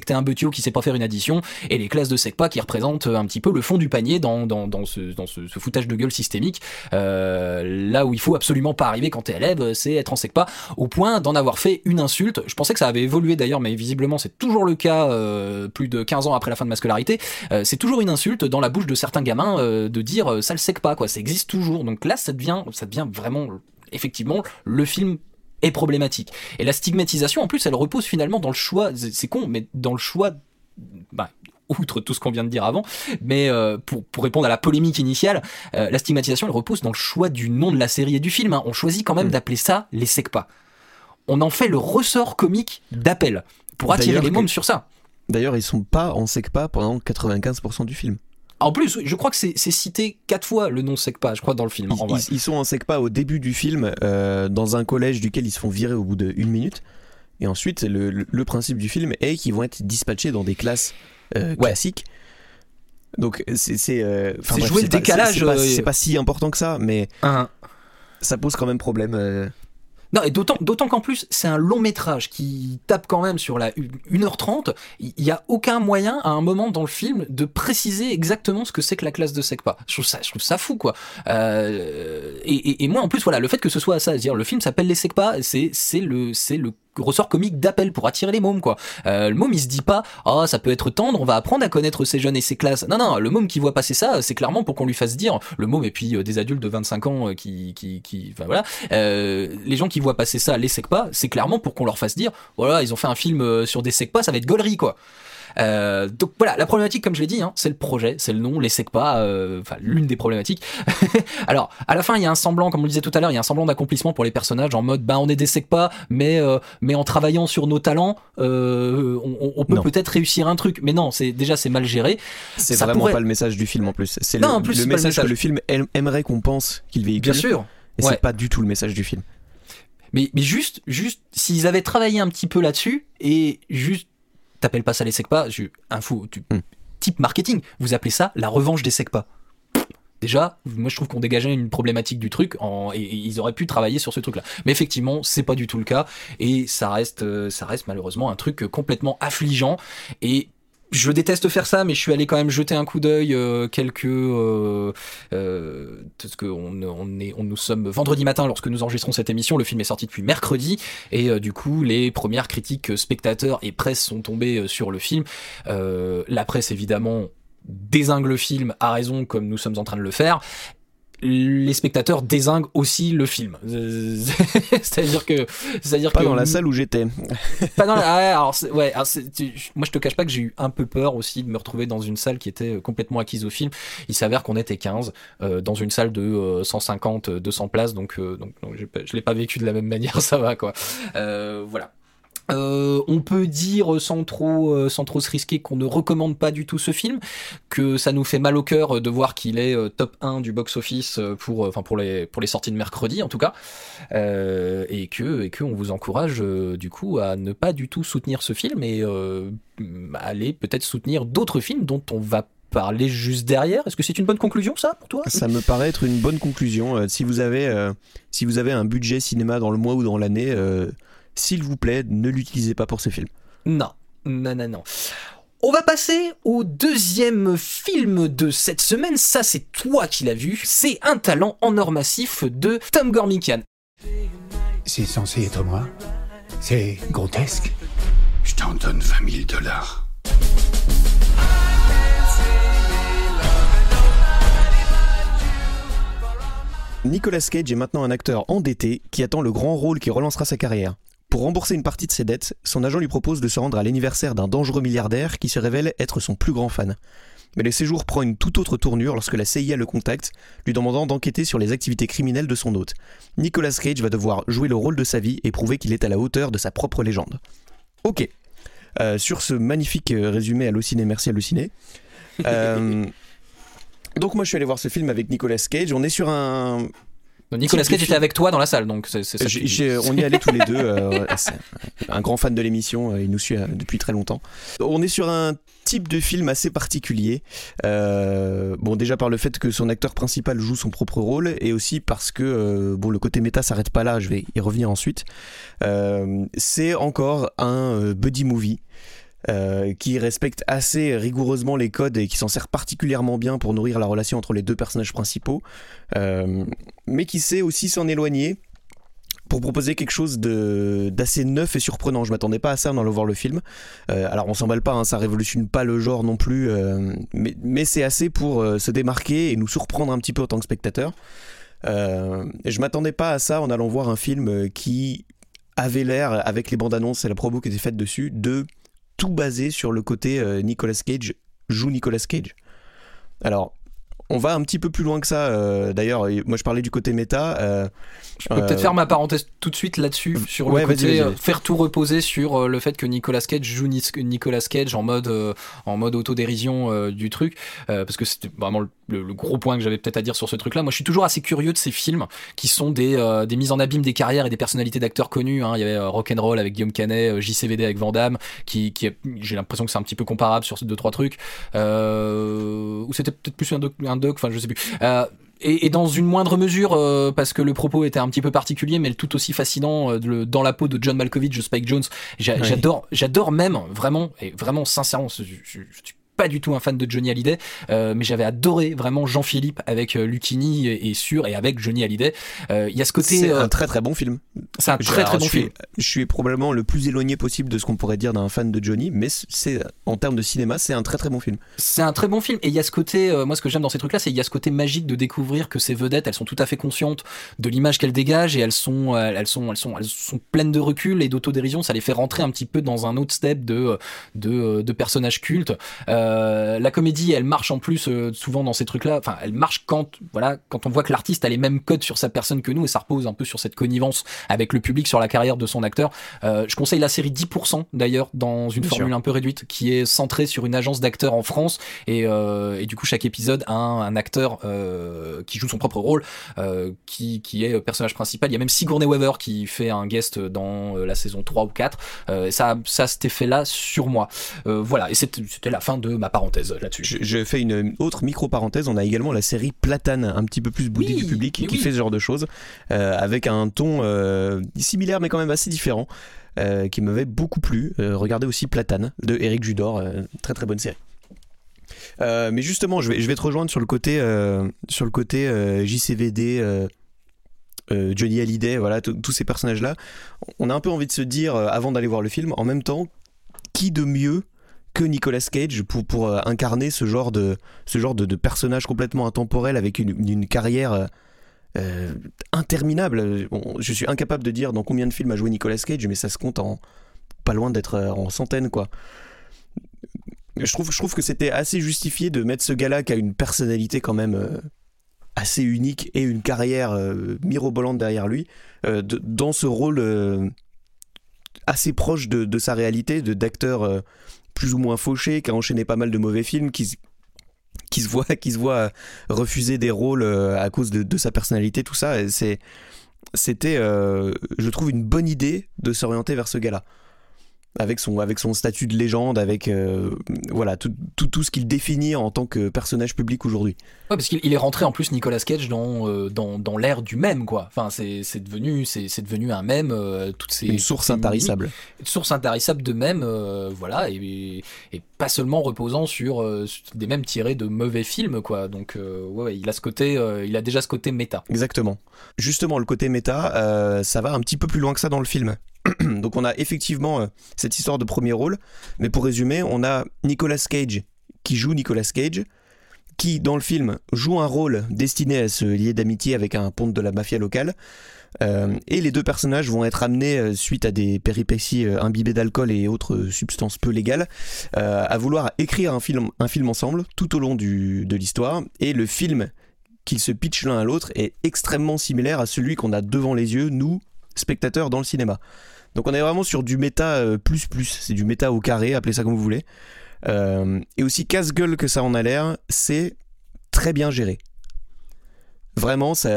que t'es un beutiot qui sait pas faire une addition, et les classes de SEGPA qui représentent un petit peu le fond du panier dans ce foutage de gueule systémique, là où il faut absolument pas arriver quand t'es élève, c'est être en SEGPA au point d'en avoir fait une insulte. Je pensais que ça avait évolué d'ailleurs, mais visiblement c'est toujours le cas plus de 15 ans après la fin de ma scolarité, c'est toujours une insulte dans la bouche de certains gamins de dire ça le SEGPA quoi, ça existe toujours. Donc là ça devient vraiment, effectivement le film est problématique, et la stigmatisation en plus elle repose finalement dans le choix, c'est con mais dans le choix, outre tout ce qu'on vient de dire avant, mais pour répondre à la polémique initiale, la stigmatisation elle repose dans le choix du nom de la série et du film. On choisit quand même d'appeler ça les SEGPA. On en fait le ressort comique d'appel pour attirer les mômes sur ça. D'ailleurs, ils sont pas en SEGPA pendant 95% du film. En plus, je crois que c'est cité 4 fois le nom SEGPA, je crois, dans le film. Ils sont en SEGPA au début du film, dans un collège duquel ils se font virer au bout de 1 minute. Et ensuite, le principe du film est qu'ils vont être dispatchés dans des classes classiques. Donc, c'est jouer le décalage. C'est pas si important que ça, mais ça pose quand même problème. Non, et d'autant qu'en plus, c'est un long métrage qui tape quand même sur la 1h30. Il n'y a aucun moyen à un moment dans le film de préciser exactement ce que c'est que la classe de SEGPA. Je trouve ça fou, quoi. Et moi, en plus, le fait que ce soit ça, c'est-à-dire le film s'appelle Les SEGPA, c'est le ressort comique d'appel pour attirer les mômes, quoi. Le môme il se dit pas ça peut être tendre, on va apprendre à connaître ces jeunes et ces classes. Non, le môme qui voit passer ça, c'est clairement pour qu'on lui fasse dire, le môme et puis des adultes de 25 ans les gens qui voient passer ça, les SEGPA, c'est clairement pour qu'on leur fasse dire ils ont fait un film sur des SEGPA, ça va être gaulerie, quoi. Donc voilà, la problématique, comme je l'ai dit, c'est le projet, c'est le nom, les SEGPA, l'une des problématiques. Alors à la fin il y a un semblant, comme on le disait tout à l'heure, il y a un semblant d'accomplissement pour les personnages en mode on est des SEGPA mais en travaillant sur nos talents on peut peut-être réussir un truc, mais non, c'est mal géré. C'est ça, vraiment pourrait... pas le message du film en plus, c'est non, le, en plus, le, c'est message que le film aimerait qu'on pense qu'il véhicule, bien sûr, et c'est pas du tout le message du film, mais juste s'ils avaient travaillé un petit peu là-dessus, et juste t'appelles pas ça les SEGPA, type marketing, vous appelez ça la revanche des SEGPA. Déjà, moi je trouve qu'on dégageait une problématique du truc et ils auraient pu travailler sur ce truc-là. Mais effectivement, c'est pas du tout le cas, et ça reste malheureusement un truc complètement affligeant. Et je déteste faire ça, mais je suis allé quand même jeter un coup d'œil parce que nous sommes vendredi matin lorsque nous enregistrons cette émission. Le film est sorti depuis mercredi, et du coup les premières critiques spectateurs et presse sont tombées sur le film. La presse évidemment dézingue le film à raison, comme nous sommes en train de le faire. Les spectateurs dézinguent aussi le film. C'est-à-dire que pas dans la salle où j'étais. Pas dans la. Moi je te cache pas que j'ai eu un peu peur aussi de me retrouver dans une salle qui était complètement acquise au film. Il s'avère qu'on était 15 dans une salle de 150, 200 places, donc je l'ai pas vécu de la même manière. Ça va, quoi. Voilà. On peut dire sans trop se risquer qu'on ne recommande pas du tout ce film, que ça nous fait mal au cœur de voir qu'il est top 1 du box-office pour les sorties de mercredi en tout cas, et que on vous encourage du coup à ne pas du tout soutenir ce film et aller peut-être soutenir d'autres films dont on va parler juste derrière. Est-ce que c'est une bonne conclusion, ça, pour toi ? Ça me paraît être une bonne conclusion. Si vous avez un budget cinéma dans le mois ou dans l'année, s'il vous plaît, ne l'utilisez pas pour ces films. Non. On va passer au deuxième film de cette semaine. Ça, c'est toi qui l'as vu. C'est Un Talent en Or Massif de Tom Gormican. C'est censé être moi. C'est grotesque. Je t'en donne $20,000. Nicolas Cage est maintenant un acteur endetté qui attend le grand rôle qui relancera sa carrière. Pour rembourser une partie de ses dettes, son agent lui propose de se rendre à l'anniversaire d'un dangereux milliardaire qui se révèle être son plus grand fan. Mais le séjour prend une toute autre tournure lorsque la CIA le contacte, lui demandant d'enquêter sur les activités criminelles de son hôte. Nicolas Cage va devoir jouer le rôle de sa vie et prouver qu'il est à la hauteur de sa propre légende. Ok. Sur ce magnifique résumé halluciné, merci halluciné. Donc moi je suis allé voir ce film avec Nicolas Cage. On est sur un... Nicolas Cage était avec toi dans la salle, donc c'est ça. On y allait tous les deux. C'est un grand fan de l'émission, il nous suit depuis très longtemps. On est sur un type de film assez particulier. Déjà par le fait que son acteur principal joue son propre rôle, et aussi parce que le côté méta s'arrête pas là. Je vais y revenir ensuite. C'est encore un buddy movie. Qui respecte assez rigoureusement les codes et qui s'en sert particulièrement bien pour nourrir la relation entre les deux personnages principaux, mais qui sait aussi s'en éloigner pour proposer quelque chose d'assez neuf et surprenant. Je m'attendais pas à ça en allant voir le film. Alors on s'emballe pas, hein, ça révolutionne pas le genre non plus, mais c'est assez pour se démarquer et nous surprendre un petit peu en tant que spectateur. Je m'attendais pas à ça en allant voir un film qui avait l'air, avec les bandes annonces et la promo qui était faite dessus, de tout basé sur le côté Nicolas Cage joue Nicolas Cage. Alors, on va un petit peu plus loin que ça. D'ailleurs, moi je parlais du côté méta. Je peux peut-être faire ma parenthèse tout de suite là-dessus, sur le côté vas-y. Faire tout reposer sur le fait que Nicolas Cage joue Nicolas Cage en mode autodérision du truc, parce que c'était vraiment le gros point que j'avais peut-être à dire sur ce truc-là. Moi je suis toujours assez curieux de ces films qui sont des mises en abîme des carrières et des personnalités d'acteurs connus, hein. Il y avait Rock'n'Roll avec Guillaume Canet, JCVD avec Van Damme, qui j'ai l'impression que c'est un petit peu comparable sur 2-3 trucs, ou c'était peut-être plus un doc, enfin je sais plus, et dans une moindre mesure, parce que le propos était un petit peu particulier, mais tout aussi fascinant, dans la peau de John Malkovich, de Spike Jones. J'adore même, vraiment sincèrement, je suis pas du tout un fan de Johnny Hallyday, mais j'avais adoré vraiment Jean-Philippe avec Luchini et avec Johnny Hallyday. Il y a ce côté... C'est un très très bon film. C'est un très bon film. Je suis probablement le plus éloigné possible de ce qu'on pourrait dire d'un fan de Johnny, mais c'est, en termes de cinéma, c'est un très très bon film. C'est un très bon film, et il y a ce côté... moi ce que j'aime dans ces trucs-là, c'est qu'il y a ce côté magique de découvrir que ces vedettes, elles sont tout à fait conscientes de l'image qu'elles dégagent, et elles sont pleines de recul et d'autodérision. Ça les fait rentrer un petit peu dans un autre step de personnages cultes. La comédie, elle marche en plus souvent dans ces trucs-là. Enfin, elle marche quand on voit que l'artiste a les mêmes codes sur sa personne que nous, et ça repose un peu sur cette connivence avec le public, sur la carrière de son acteur. Je conseille la série 10% d'ailleurs, dans une formule un peu réduite, qui est centrée sur une agence d'acteurs en France, et du coup chaque épisode a un acteur qui joue son propre rôle, qui est personnage principal. Il y a même Sigourney Weaver qui fait un guest dans la saison 3 ou 4. Ça a cet effet-là sur moi. Voilà, et c'était la fin de ma parenthèse là-dessus. Je fais une autre micro-parenthèse. On a également la série Platane, un petit peu plus boudée du public, qui fait ce genre de choses, avec un ton similaire mais quand même assez différent, qui m'avait beaucoup plu. Regardez aussi Platane de Eric Judor, très très bonne série. Mais justement, je vais te rejoindre sur le côté, JCVD, Johnny Hallyday, voilà, tous ces personnages-là. On a un peu envie de se dire, avant d'aller voir le film, en même temps, qui de mieux que Nicolas Cage pour incarner ce genre de personnage complètement intemporel, avec une carrière interminable. Je suis incapable de dire dans combien de films a joué Nicolas Cage, mais ça se compte en pas loin d'être en centaines, quoi. Je trouve que c'était assez justifié de mettre ce gars-là, qui a une personnalité quand même assez unique et une carrière mirobolante derrière lui, dans ce rôle assez proche de sa réalité, d'acteur plus ou moins fauché, qui a enchaîné pas mal de mauvais films, qui se voit refuser des rôles à cause de sa personnalité, tout ça. Et c'était, je trouve, une bonne idée de s'orienter vers ce gars-là, avec son statut de légende, avec voilà tout ce qu'il définit en tant que personnage public aujourd'hui. Ouais, parce qu'il est rentré en plus Nicolas Cage dans l'ère du mème, quoi. Enfin, c'est devenu un mème, une source intarissable. Une source intarissable de mèmes, voilà, et pas seulement reposant sur des mèmes tirés de mauvais films, quoi. Donc ouais, il a ce côté, il a déjà ce côté méta. Exactement. Justement, le côté méta, ça va un petit peu plus loin que ça dans le film. Donc on a effectivement cette histoire de premier rôle, mais pour résumer, on a Nicolas Cage qui joue Nicolas Cage, qui dans le film joue un rôle destiné à se lier d'amitié avec un ponte de la mafia locale, et les deux personnages vont être amenés, suite à des péripéties imbibées d'alcool et autres substances peu légales, à vouloir écrire un film ensemble tout au long de l'histoire, et le film qu'ils se pitchent l'un à l'autre est extrêmement similaire à celui qu'on a devant les yeux, nous, spectateurs, dans le cinéma. Donc on est vraiment sur du méta plus, c'est du méta au carré, appelez ça comme vous voulez, et aussi casse-gueule que ça en a l'air, c'est très bien géré. Vraiment, ça,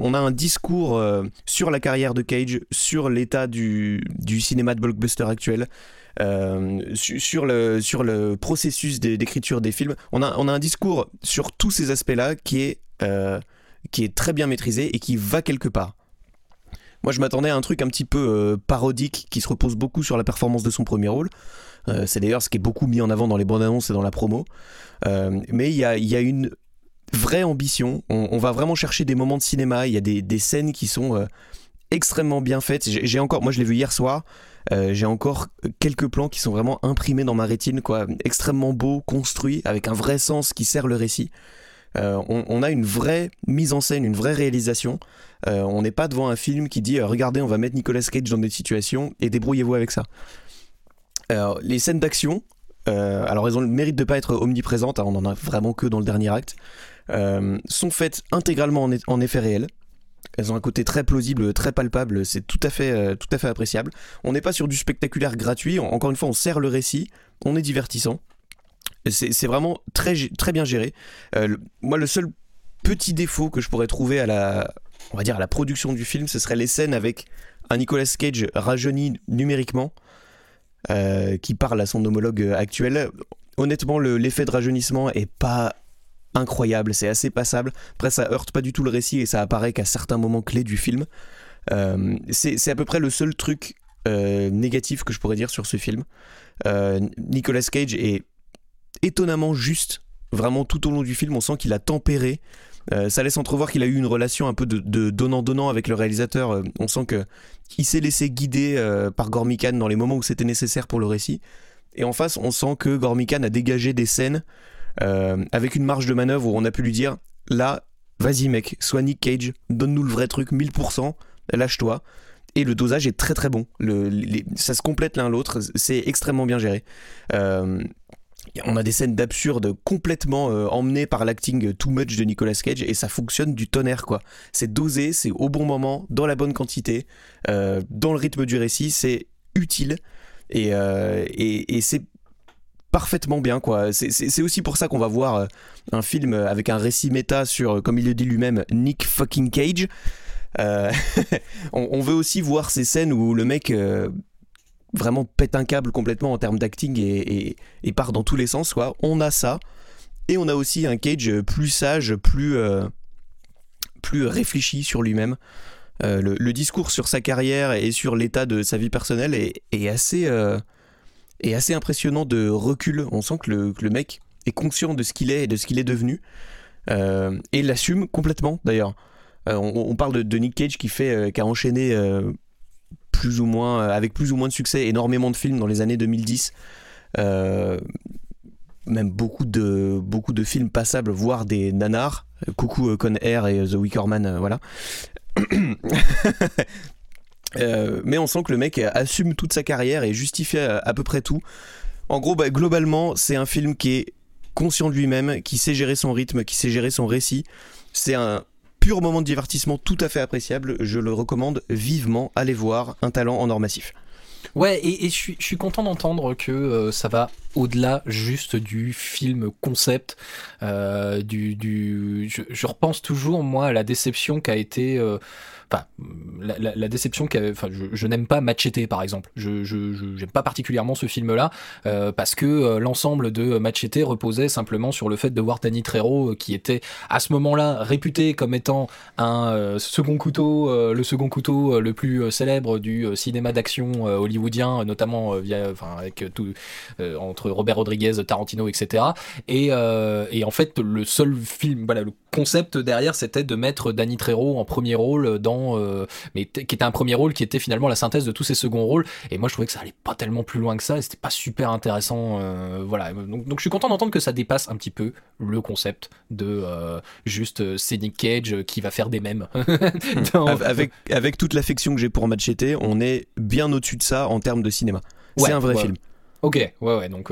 on a un discours sur la carrière de Cage, sur l'état du cinéma de blockbuster actuel, sur le processus d'écriture des films. On a un discours sur tous ces aspects-là qui est très bien maîtrisé et qui va quelque part. Moi, je m'attendais à un truc un petit peu parodique qui se repose beaucoup sur la performance de son premier rôle. C'est d'ailleurs ce qui est beaucoup mis en avant dans les bandes annonces et dans la promo. Mais il y a une vraie ambition. On va vraiment chercher des moments de cinéma. Il y a des scènes qui sont extrêmement bien faites. J'ai encore, moi, je l'ai vu hier soir. J'ai encore quelques plans qui sont vraiment imprimés dans ma rétine, quoi. Extrêmement beaux, construits, avec un vrai sens qui sert le récit. On a une vraie mise en scène, une vraie réalisation. On n'est pas devant un film qui dit « Regardez, on va mettre Nicolas Cage dans des situations et débrouillez-vous avec ça ». Les scènes d'action, alors elles ont le mérite de ne pas être omniprésentes, hein, on en a vraiment que dans le dernier acte, sont faites intégralement en effets réels. Elles ont un côté très plausible, très palpable, c'est tout à fait appréciable. On n'est pas sur du spectaculaire gratuit, encore une fois on sert le récit, on est divertissant. C'est vraiment très, très bien géré. Moi, le seul petit défaut que je pourrais trouver à la production du film, ce serait les scènes avec un Nicolas Cage rajeuni numériquement, qui parle à son homologue actuel. Honnêtement, l'effet de rajeunissement est pas incroyable, c'est assez passable. Après, ça heurte pas du tout le récit et ça apparaît qu'à certains moments clés du film. C'est à peu près le seul truc négatif que je pourrais dire sur ce film. Nicolas Cage est étonnamment juste, vraiment tout au long du film on sent qu'il a tempéré, ça laisse entrevoir qu'il a eu une relation un peu de donnant-donnant avec le réalisateur, on sent qu'il s'est laissé guider par Gormican dans les moments où c'était nécessaire pour le récit, et en face on sent que Gormican a dégagé des scènes avec une marge de manœuvre où on a pu lui dire « Là, vas-y mec, sois Nick Cage, donne-nous le vrai truc, 1000%, lâche-toi ». Et le dosage est très très bon, ça se complète l'un l'autre, c'est extrêmement bien géré. On a des scènes d'absurde complètement emmenées par l'acting too much de Nicolas Cage et ça fonctionne du tonnerre, quoi. C'est dosé, c'est au bon moment, dans la bonne quantité, dans le rythme du récit, c'est utile et c'est parfaitement bien, quoi. C'est aussi pour ça qu'on va voir un film avec un récit méta sur, comme il le dit lui-même, Nick fucking Cage. On veut aussi voir ces scènes où le mec... vraiment pète un câble complètement en termes d'acting et part dans tous les sens, quoi. On a ça et on a aussi un Cage plus sage, plus réfléchi sur lui-même. Le discours sur sa carrière et sur l'état de sa vie personnelle est assez impressionnant de recul. On sent que le mec est conscient de ce qu'il est et de ce qu'il est devenu et l'assume complètement d'ailleurs. On parle de Nick Cage qui a enchaîné plus ou moins, avec plus ou moins de succès, énormément de films dans les années 2010, même beaucoup de films passables, voire des nanars, coucou Con Air et The Wicker Man, voilà. Mais on sent que le mec assume toute sa carrière et justifie à peu près tout. En gros, globalement, c'est un film qui est conscient de lui-même, qui sait gérer son rythme, qui sait gérer son récit. C'est un pur moment de divertissement tout à fait appréciable, je le recommande vivement, allez voir Un Talent en Or Massif. Ouais, et je suis content d'entendre que ça va au-delà juste du film concept. Je repense toujours, moi, à la déception qu'a été... la déception qu'a... Enfin, je n'aime pas Machete, par exemple. Je n'aime pas particulièrement ce film-là, parce que l'ensemble de Machete reposait simplement sur le fait de voir Danny Trejo, qui était, à ce moment-là, réputé comme étant un second couteau le plus célèbre du cinéma d'action hollywoodien, notamment entre Robert Rodriguez, Tarantino, etc. Et en fait, le seul film... Voilà, le concept derrière, c'était de mettre Danny Trejo en premier rôle dans... qui était un premier rôle qui était finalement la synthèse de tous ses seconds rôles. Et moi, je trouvais que ça allait pas tellement plus loin que ça, et c'était pas super intéressant. Voilà. Donc, je suis content d'entendre que ça dépasse un petit peu le concept de juste Nick Cage qui va faire des mèmes. Avec toute l'affection que j'ai pour Machete, on est bien au-dessus de ça en termes de cinéma. Ouais, c'est un vrai film. Ok, ouais, donc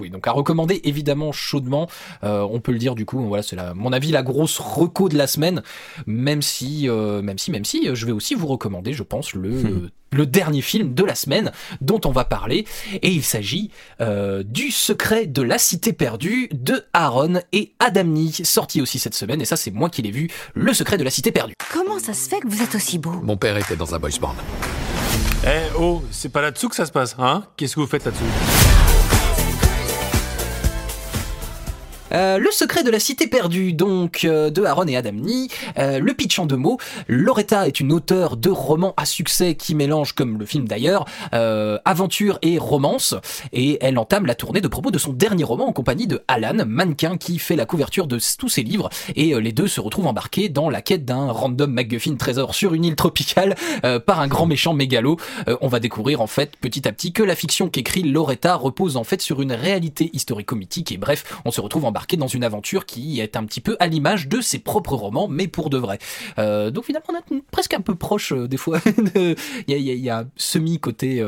oui, donc à recommander évidemment chaudement, on peut le dire du coup, voilà, c'est mon avis, la grosse reco de la semaine, même si, je vais aussi vous recommander, je pense, le dernier film de la semaine dont on va parler, et il s'agit du Secret de la Cité Perdue de Aaron et Adam Nee, sorti aussi cette semaine, et ça c'est moi qui l'ai vu, Le Secret de la Cité Perdue. Comment ça se fait que vous êtes aussi beau ? Mon père était dans un boys band. Oh, c'est pas là-dessous que ça se passe, hein ? Qu'est-ce que vous faites là-dessous ? Le Secret de la Cité Perdue, donc, de Aaron et Adam Nee. Le pitch en deux mots. Loretta est une auteure de romans à succès qui mélange, comme le film d'ailleurs, aventure et romance. Et elle entame la tournée de propos de son dernier roman en compagnie de Alan, mannequin qui fait la couverture de tous ses livres. Et les deux se retrouvent embarqués dans la quête d'un random MacGuffin trésor sur une île tropicale par un grand méchant mégalo. On va découvrir en fait petit à petit que la fiction qu'écrit Loretta repose en fait sur une réalité historico-mythique. Et bref, on se retrouve embarqués dans une aventure qui est un petit peu à l'image de ses propres romans, mais pour de vrai. Donc finalement, on est presque un peu proche des fois. Il y a un semi-côté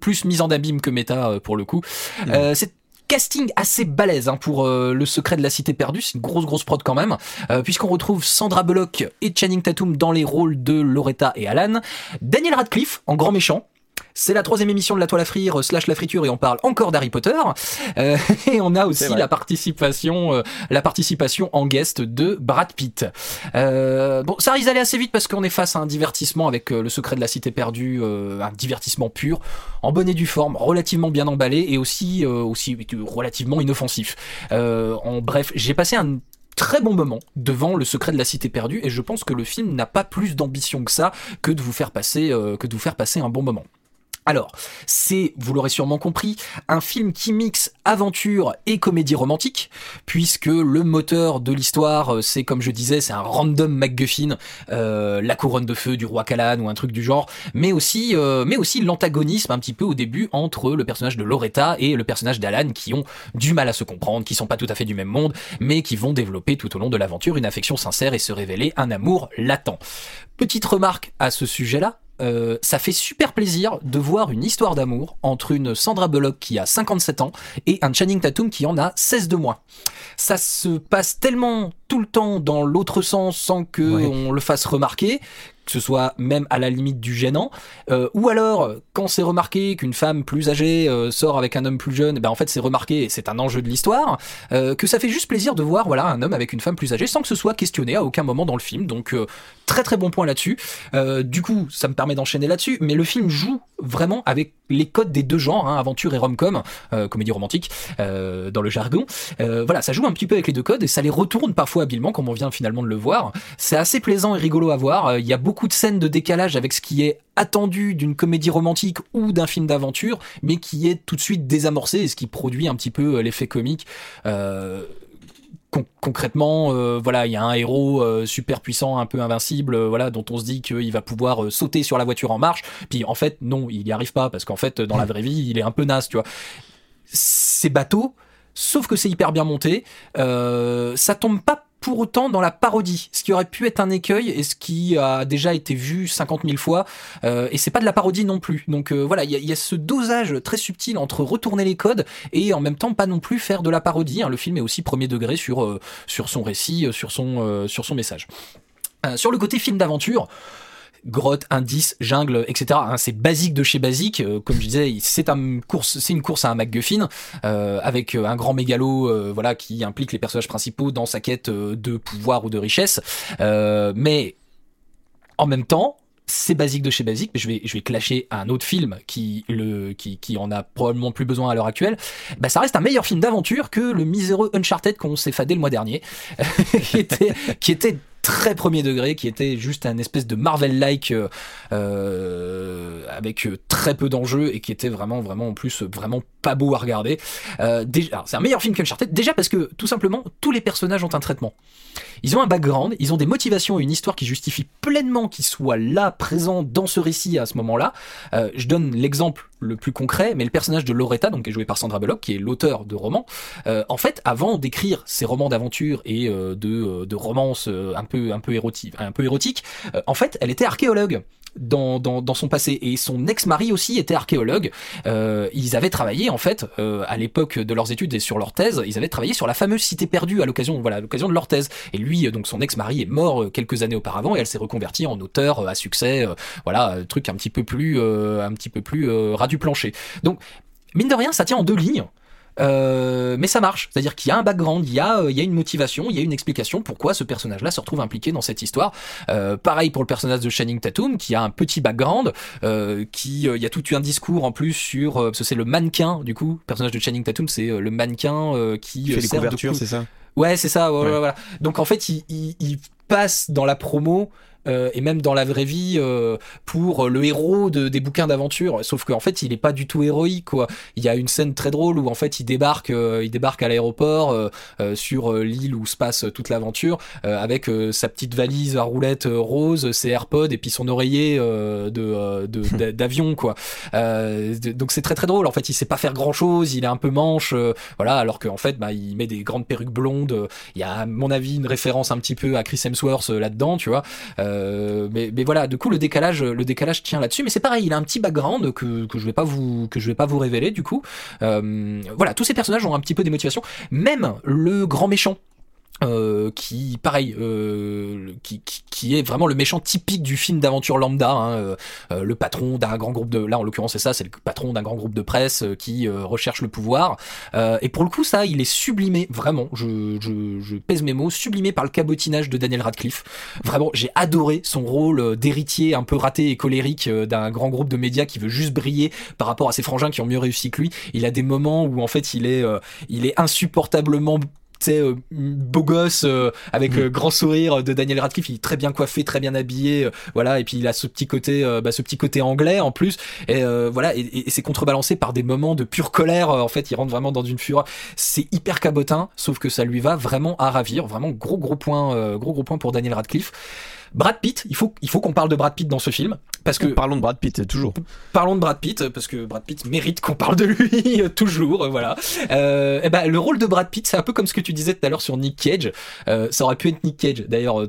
plus mise en abîme que méta pour le coup. C'est casting assez balèze pour Le Secret de la Cité Perdue, c'est une grosse prod quand même, puisqu'on retrouve Sandra Bullock et Channing Tatum dans les rôles de Loretta et Alan, Daniel Radcliffe en grand méchant. C'est la troisième émission de La Toile à Frire / La Friture et on parle encore d'Harry Potter. Et on a aussi la participation en guest de Brad Pitt. Bon, ça risque d'aller assez vite parce qu'on est face à un divertissement avec Le Secret de la Cité Perdue, un divertissement pur, en bonne et due forme, relativement bien emballé et aussi relativement inoffensif. En bref, j'ai passé un très bon moment devant Le Secret de la Cité Perdue et je pense que le film n'a pas plus d'ambition que ça que de vous faire passer, un bon moment. Alors, c'est, vous l'aurez sûrement compris, un film qui mixe aventure et comédie romantique, puisque le moteur de l'histoire, c'est comme je disais, c'est un random MacGuffin, la couronne de feu du roi Callan ou un truc du genre, mais aussi l'antagonisme un petit peu au début entre le personnage de Loretta et le personnage d'Alan qui ont du mal à se comprendre, qui sont pas tout à fait du même monde, mais qui vont développer tout au long de l'aventure une affection sincère et se révéler un amour latent. Petite remarque à ce sujet-là. Ça fait super plaisir de voir une histoire d'amour entre une Sandra Bullock qui a 57 ans et un Channing Tatum qui en a 16 de moins. Ça se passe tellement tout le temps dans l'autre sens sans que on le fasse remarquer, que ce soit même à la limite du gênant, ou alors quand c'est remarqué qu'une femme plus âgée sort avec un homme plus jeune, ben en fait c'est remarqué et c'est un enjeu de l'histoire, que ça fait juste plaisir de voir un homme avec une femme plus âgée sans que ce soit questionné à aucun moment dans le film, donc très bon point là-dessus. Du coup ça me permet d'enchaîner là-dessus, mais le film joue vraiment avec les codes des deux genres, aventure et rom-com, comédie romantique dans le jargon, ça joue un petit peu avec les deux codes et ça les retourne parfois habilement comme on vient finalement de le voir. C'est assez plaisant et rigolo à voir, il y a beaucoup de scènes de décalage avec ce qui est attendu d'une comédie romantique ou d'un film d'aventure, mais qui est tout de suite désamorcé et ce qui produit un petit peu l'effet comique. Concrètement, il y a un héros super puissant, un peu invincible, dont on se dit qu'il va pouvoir sauter sur la voiture en marche, puis en fait non, il n'y arrive pas parce qu'en fait dans la vraie vie il est un peu naze, tu vois. C'est bateau, sauf que c'est hyper bien monté, ça tombe pas pour autant dans la parodie, ce qui aurait pu être un écueil et ce qui a déjà été vu 50 000 fois, et c'est pas de la parodie non plus, donc il y a ce dosage très subtil entre retourner les codes et en même temps pas non plus faire de la parodie, Le film est aussi premier degré sur son récit, sur son message. Sur le côté film d'aventure, grotte, indice, jungle, etc. Hein, c'est basique de chez basique. Comme je disais, c'est une course à un MacGuffin avec un grand mégalo, voilà, qui implique les personnages principaux dans sa quête de pouvoir ou de richesse. Mais en même temps, c'est basique de chez basique, mais je vais clasher un autre film qui en a probablement plus besoin à l'heure actuelle. Bah, ça reste un meilleur film d'aventure que le miséreux Uncharted qu'on s'est fadé le mois dernier, qui était très premier degré, qui était juste un espèce de Marvel-like avec très peu d'enjeux et qui était vraiment en plus vraiment pas beau à regarder. Déjà, c'est un meilleur film qu'Uncharted, déjà parce que tout simplement tous les personnages ont un traitement, ils ont un background, ils ont des motivations et une histoire qui justifie pleinement qu'ils soient là, présents dans ce récit à ce moment-là. Je donne l'exemple le plus concret, mais le personnage de Loretta, donc qui est joué par Sandra Bullock, qui est l'auteur de romans, en fait, avant d'écrire ses romans d'aventure et de romances un peu érotiques, en fait, elle était archéologue dans son passé, et son ex-mari aussi était archéologue. Ils avaient travaillé en fait à l'époque de leurs études et sur leur thèse, ils avaient travaillé sur la fameuse cité perdue à l'occasion de leur thèse. Et lui, donc son ex-mari, est mort quelques années auparavant, et elle s'est reconvertie en auteur à succès, voilà, truc un petit peu plus ras du plancher. Donc mine de rien, ça tient en deux lignes. Mais ça marche, c'est-à-dire qu'il y a un background, il y a une motivation, il y a une explication pourquoi ce personnage-là se retrouve impliqué dans cette histoire. Pareil pour le personnage de Channing Tatum, qui a un petit background, il y a tout un discours en plus sur, parce que c'est le mannequin, du coup, le personnage de Channing Tatum, c'est le mannequin qui fait les couvertures, c'est ça ? Ouais, c'est ça. Ouais. Voilà. Donc en fait, il passe dans la promo. Et même dans la vraie vie pour le héros des bouquins d'aventure, sauf qu'en fait il est pas du tout héroïque, quoi. Il y a une scène très drôle où en fait il débarque à l'aéroport sur l'île où se passe toute l'aventure avec sa petite valise à roulettes rose, ses AirPods et puis son oreiller d'avion, quoi. Donc c'est très très drôle, en fait il sait pas faire grand chose, il est un peu manche, voilà, alors qu'en fait bah, il met des grandes perruques blondes. Il y a à mon avis une référence un petit peu à Chris Hemsworth là-dedans, tu vois. Mais voilà, du coup le décalage tient là-dessus, mais c'est pareil, il a un petit background que je vais pas vous révéler du coup. Voilà, tous ces personnages ont un petit peu des motivations, même le grand méchant. Qui pareil qui est vraiment le méchant typique du film d'aventure lambda, hein, le patron d'un grand groupe de, là en l'occurrence c'est le patron d'un grand groupe de presse qui recherche le pouvoir, et pour le coup ça il est sublimé, vraiment je pèse mes mots, sublimé par le cabotinage de Daniel Radcliffe. Vraiment, j'ai adoré son rôle d'héritier un peu raté et colérique d'un grand groupe de médias qui veut juste briller par rapport à ses frangins qui ont mieux réussi que lui. Il a des moments où en fait il est insupportablement beau gosse, avec grand sourire de Daniel Radcliffe, il est très bien coiffé, très bien habillé, voilà, et puis il a ce petit côté anglais en plus, et voilà, et c'est contrebalancé par des moments de pure colère. En fait il rentre vraiment dans une fureur, c'est hyper cabotin, sauf que ça lui va vraiment à ravir. Vraiment gros point pour Daniel Radcliffe. Brad Pitt, il faut qu'on parle de Brad Pitt dans ce film, parce que parlons de Brad Pitt toujours. Parlons de Brad Pitt parce que Brad Pitt mérite qu'on parle de lui toujours, voilà. Et ben le rôle de Brad Pitt, c'est un peu comme ce que tu disais tout à l'heure sur Nick Cage. Ça aurait pu être Nick Cage d'ailleurs,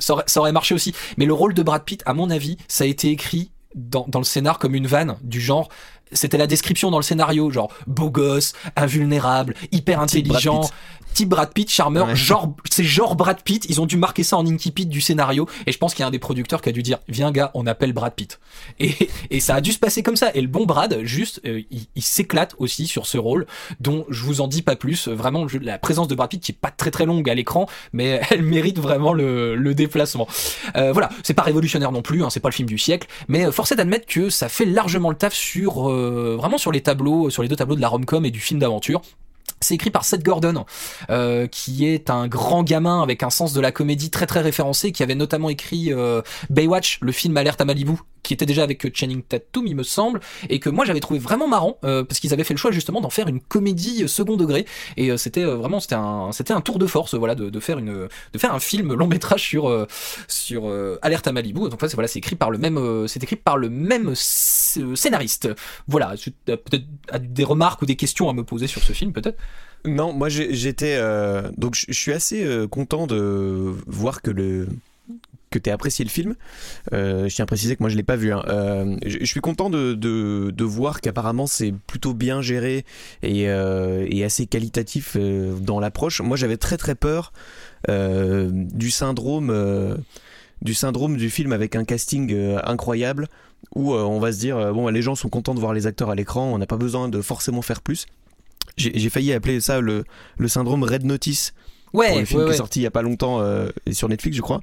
ça aurait marché aussi. Mais le rôle de Brad Pitt, à mon avis, ça a été écrit dans le scénar comme une vanne du genre. C'était la description dans le scénario, genre beau gosse, invulnérable, hyper intelligent, type Brad Pitt, charmeur, ouais. Genre c'est genre Brad Pitt. Ils ont dû marquer ça en incipit du scénario, et je pense qu'il y a un des producteurs qui a dû dire viens gars, on appelle Brad Pitt, et ça a dû se passer comme ça. Et le bon Brad, juste il s'éclate aussi sur ce rôle, dont je vous en dis pas plus. Vraiment, la présence de Brad Pitt qui est pas très très longue à l'écran, mais elle mérite vraiment le déplacement. Voilà, c'est pas révolutionnaire non plus, hein, c'est pas le film du siècle, mais force est d'admettre que ça fait largement le taf sur vraiment sur les tableaux, sur les deux tableaux de la rom-com et du film d'aventure. C'est écrit par Seth Gordon, qui est un grand gamin avec un sens de la comédie très très référencé, qui avait notamment écrit Baywatch, le film Alerte à Malibu, qui était déjà avec Channing Tatum il me semble, et que moi j'avais trouvé vraiment marrant, parce qu'ils avaient fait le choix justement d'en faire une comédie second degré, et c'était un tour de force, voilà, de faire un film long métrage sur Alerte à Malibu. Donc voilà, c'est écrit par le même scénariste. Voilà, peut-être des remarques ou des questions à me poser sur ce film peut-être. Non, moi j'étais donc je suis assez content de voir que t'aies apprécié le film. Je tiens à préciser que moi je l'ai pas vu, hein. Je suis content de voir qu'apparemment c'est plutôt bien géré et assez qualitatif dans l'approche. Moi j'avais très très peur du syndrome du syndrome du film avec un casting incroyable où on va se dire bon, les gens sont contents de voir les acteurs à l'écran, on n'a pas besoin de forcément faire plus. J'ai failli appeler ça le syndrome Red Notice. Ouais, pour le film qui est sorti il y a pas longtemps sur Netflix, je crois,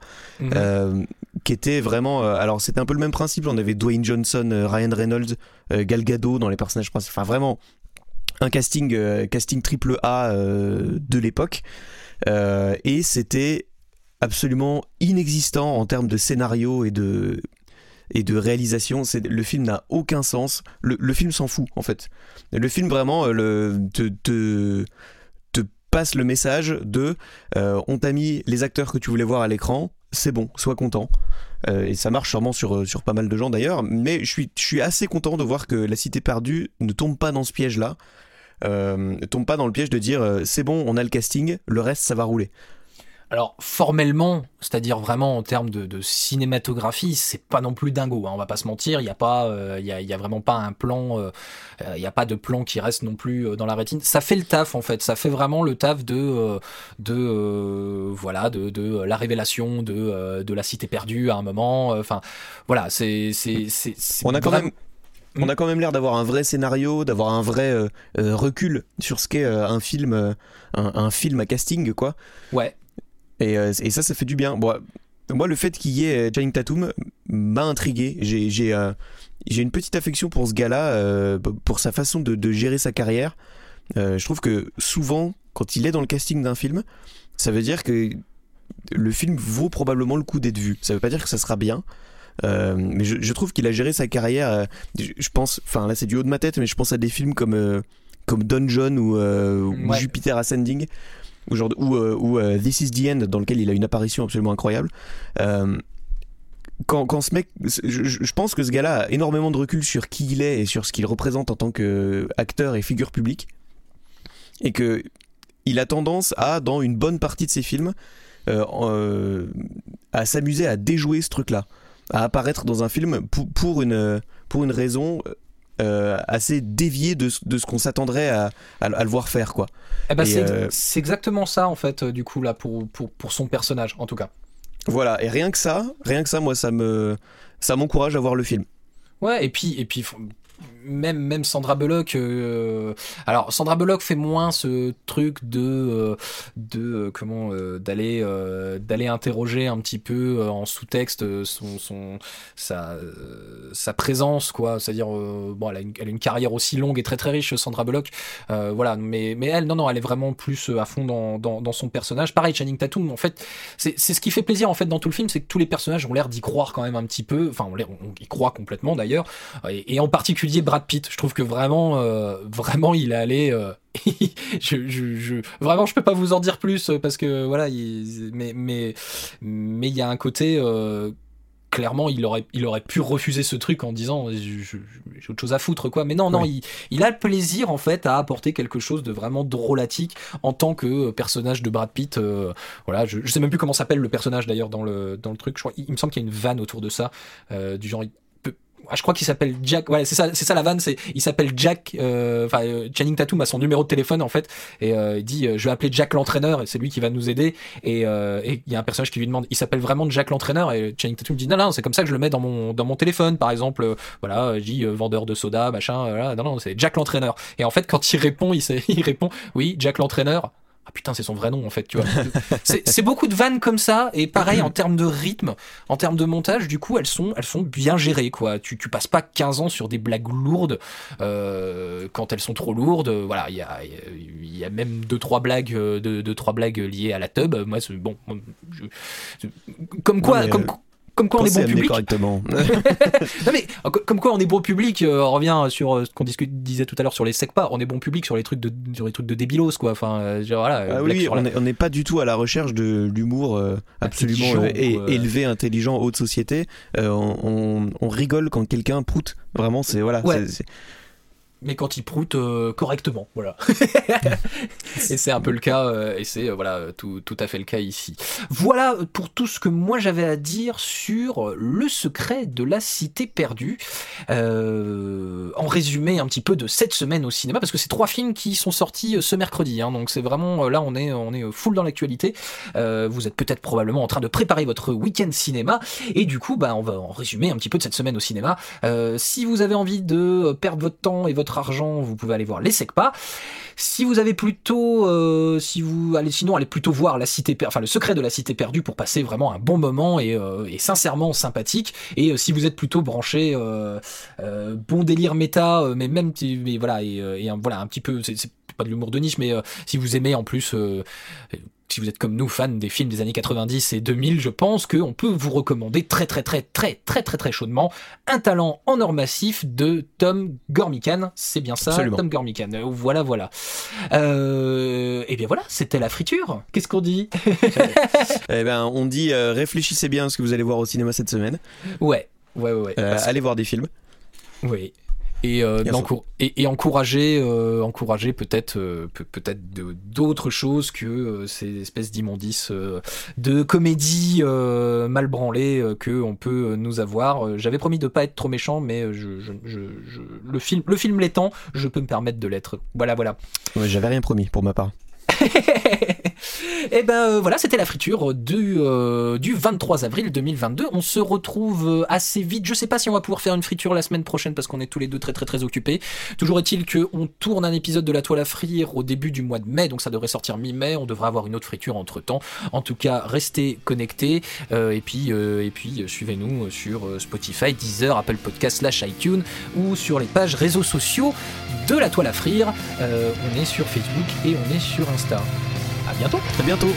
qui était vraiment. Alors c'était un peu le même principe. On avait Dwayne Johnson, Ryan Reynolds, Gal Gadot dans les personnages principaux. Enfin vraiment un casting triple A de l'époque. Et c'était absolument inexistant en termes de scénario et de réalisation. Le film n'a aucun sens. Le film s'en fout en fait. Le film vraiment passe le message de on t'a mis les acteurs que tu voulais voir à l'écran, c'est bon, sois content. Et ça marche sûrement sur pas mal de gens d'ailleurs, mais je suis assez content de voir que La Cité Perdue ne tombe pas dans ce piège-là, ne tombe pas dans le piège de dire c'est bon, on a le casting, le reste ça va rouler. Alors formellement, c'est-à-dire vraiment en termes de cinématographie, c'est pas non plus dingo, hein, on va pas se mentir, il y a pas, il y a vraiment pas un plan, il y a pas de plan qui reste non plus dans la rétine. Ça fait le taf en fait, ça fait vraiment le taf de la révélation de La Cité Perdue à un moment. Enfin voilà, c'est on a quand même. On a quand même l'air d'avoir un vrai scénario, d'avoir un vrai recul sur ce qu'est un film à casting quoi. Ouais. Et ça fait du bien. Bon, moi, le fait qu'il y ait Channing Tatum m'a intrigué. J'ai une petite affection pour ce gars-là, pour sa façon de gérer sa carrière. Je trouve que souvent, quand il est dans le casting d'un film, ça veut dire que le film vaut probablement le coup d'être vu. Ça veut pas dire que ça sera bien. Mais je trouve qu'il a géré sa carrière. Je pense, enfin là, c'est du haut de ma tête, mais je pense à des films comme Dungeon ou Jupiter Ascending. Ou This Is The End, dans lequel il a une apparition absolument incroyable. Quand ce mec, je pense que ce gars-là a énormément de recul sur qui il est et sur ce qu'il représente en tant qu'acteur et figure publique, et que il a tendance à, dans une bonne partie de ses films, à s'amuser à déjouer ce truc-là, à apparaître dans un film pour une raison assez dévié de ce qu'on s'attendrait à le voir faire quoi. Eh ben c'est exactement ça en fait du coup là pour son personnage en tout cas. Voilà, et rien que ça moi ça m'encourage à voir le film. Ouais, et puis même Sandra Bullock alors Sandra Bullock fait moins ce truc d'aller interroger un petit peu en sous-texte sa présence quoi, c'est-à-dire bon elle a une carrière aussi longue et très très riche Sandra Bullock voilà mais elle non elle est vraiment plus à fond dans son personnage. Pareil Channing Tatum en fait, c'est ce qui fait plaisir en fait dans tout le film, c'est que tous les personnages ont l'air d'y croire quand même un petit peu, enfin on y croit complètement d'ailleurs et en particulier Brad Pitt, je trouve que vraiment, vraiment il est allé. Vraiment, je peux pas vous en dire plus parce que voilà, mais il y a un côté. Clairement, il aurait pu refuser ce truc en disant j'ai autre chose à foutre quoi. Mais non, il a le plaisir en fait à apporter quelque chose de vraiment drôlatique en tant que personnage de Brad Pitt. Voilà, je sais même plus comment s'appelle le personnage d'ailleurs dans le truc. Je crois, il me semble qu'il y a une vanne autour de ça du genre. Je crois qu'il s'appelle Jack. Ouais, c'est ça la vanne. Il s'appelle Jack. Enfin, Channing Tatum a son numéro de téléphone en fait, et il dit je vais appeler Jack l'entraîneur, et c'est lui qui va nous aider. Et il y a un personnage qui lui demande, il s'appelle vraiment Jack l'entraîneur, et Channing Tatum dit non, c'est comme ça que je le mets dans mon téléphone, par exemple. Voilà, je dis vendeur de soda, machin. Voilà, non, c'est Jack l'entraîneur. Et en fait, quand il répond, il répond oui, Jack l'entraîneur. Ah putain, c'est son vrai nom en fait, tu vois. C'est beaucoup de vannes comme ça, et pareil en termes de rythme, en termes de montage, du coup elles sont bien gérées quoi. Tu passes pas 15 ans sur des blagues lourdes quand elles sont trop lourdes. Voilà, il y a même 2-3 blagues liées à la teub. Moi c'est bon, comme quoi on est bon public. Correctement. Non mais comme quoi on est bon public. On revient sur ce qu'on disait tout à l'heure sur les SEGPA. On est bon public sur les trucs de débilos quoi. Enfin voilà. Ah oui, on n'est pas du tout à la recherche de l'humour absolument élevé, intelligent, haute société. On rigole quand quelqu'un proute. Vraiment, c'est voilà. Ouais. mais quand il proute correctement, voilà. Et c'est un peu le cas, et c'est voilà tout à fait le cas ici. Voilà pour tout ce que moi j'avais à dire sur Le Secret de la Cité Perdue. En résumé un petit peu de cette semaine au cinéma, parce que c'est 3 films qui sont sortis ce mercredi, hein, donc c'est vraiment là on est full dans l'actualité. Vous êtes peut-être probablement en train de préparer votre week-end cinéma, et du coup on va en résumer un petit peu de cette semaine au cinéma. Si vous avez envie de perdre votre temps et votre argent, vous pouvez aller voir les SEGPA. Si vous avez plutôt, allez plutôt voir Le Secret de la Cité Perdue pour passer vraiment un bon moment et sincèrement sympathique. Et si vous êtes plutôt branché bon délire méta, un petit peu, c'est pas de l'humour de niche, mais si vous aimez en plus. Si vous êtes comme nous, fans des films des années 90 et 2000, je pense qu'on peut vous recommander très très très très très très très chaudement Un Talent en Or Massif de Tom Gormican. C'est bien ça, absolument. Tom Gormican. Voilà. Et bien voilà, c'était la friture. Qu'est-ce qu'on dit ? On dit réfléchissez bien à ce que vous allez voir au cinéma cette semaine. Ouais. Allez voir des films. Oui. Et encourager peut-être d'autres choses que ces espèces d'immondices de comédies mal branlées que on peut nous avoir. J'avais promis de pas être trop méchant, mais je le film l'étant, je peux me permettre de l'être. Voilà. Ouais, j'avais rien promis pour ma part. Et voilà, c'était la friture du 23 avril 2022. On se retrouve assez vite. Je sais pas si on va pouvoir faire une friture la semaine prochaine parce qu'on est tous les deux très très très occupés. Toujours est-il qu'on tourne un épisode de La Toile à Frire au début du mois de mai, donc ça devrait sortir mi-mai. On devrait avoir une autre friture entre-temps. En tout cas, restez connectés et puis suivez-nous sur Spotify, Deezer, Apple Podcasts /iTunes ou sur les pages réseaux sociaux de La Toile à Frire. On est sur Facebook et on est sur Insta. À bientôt. À bientôt.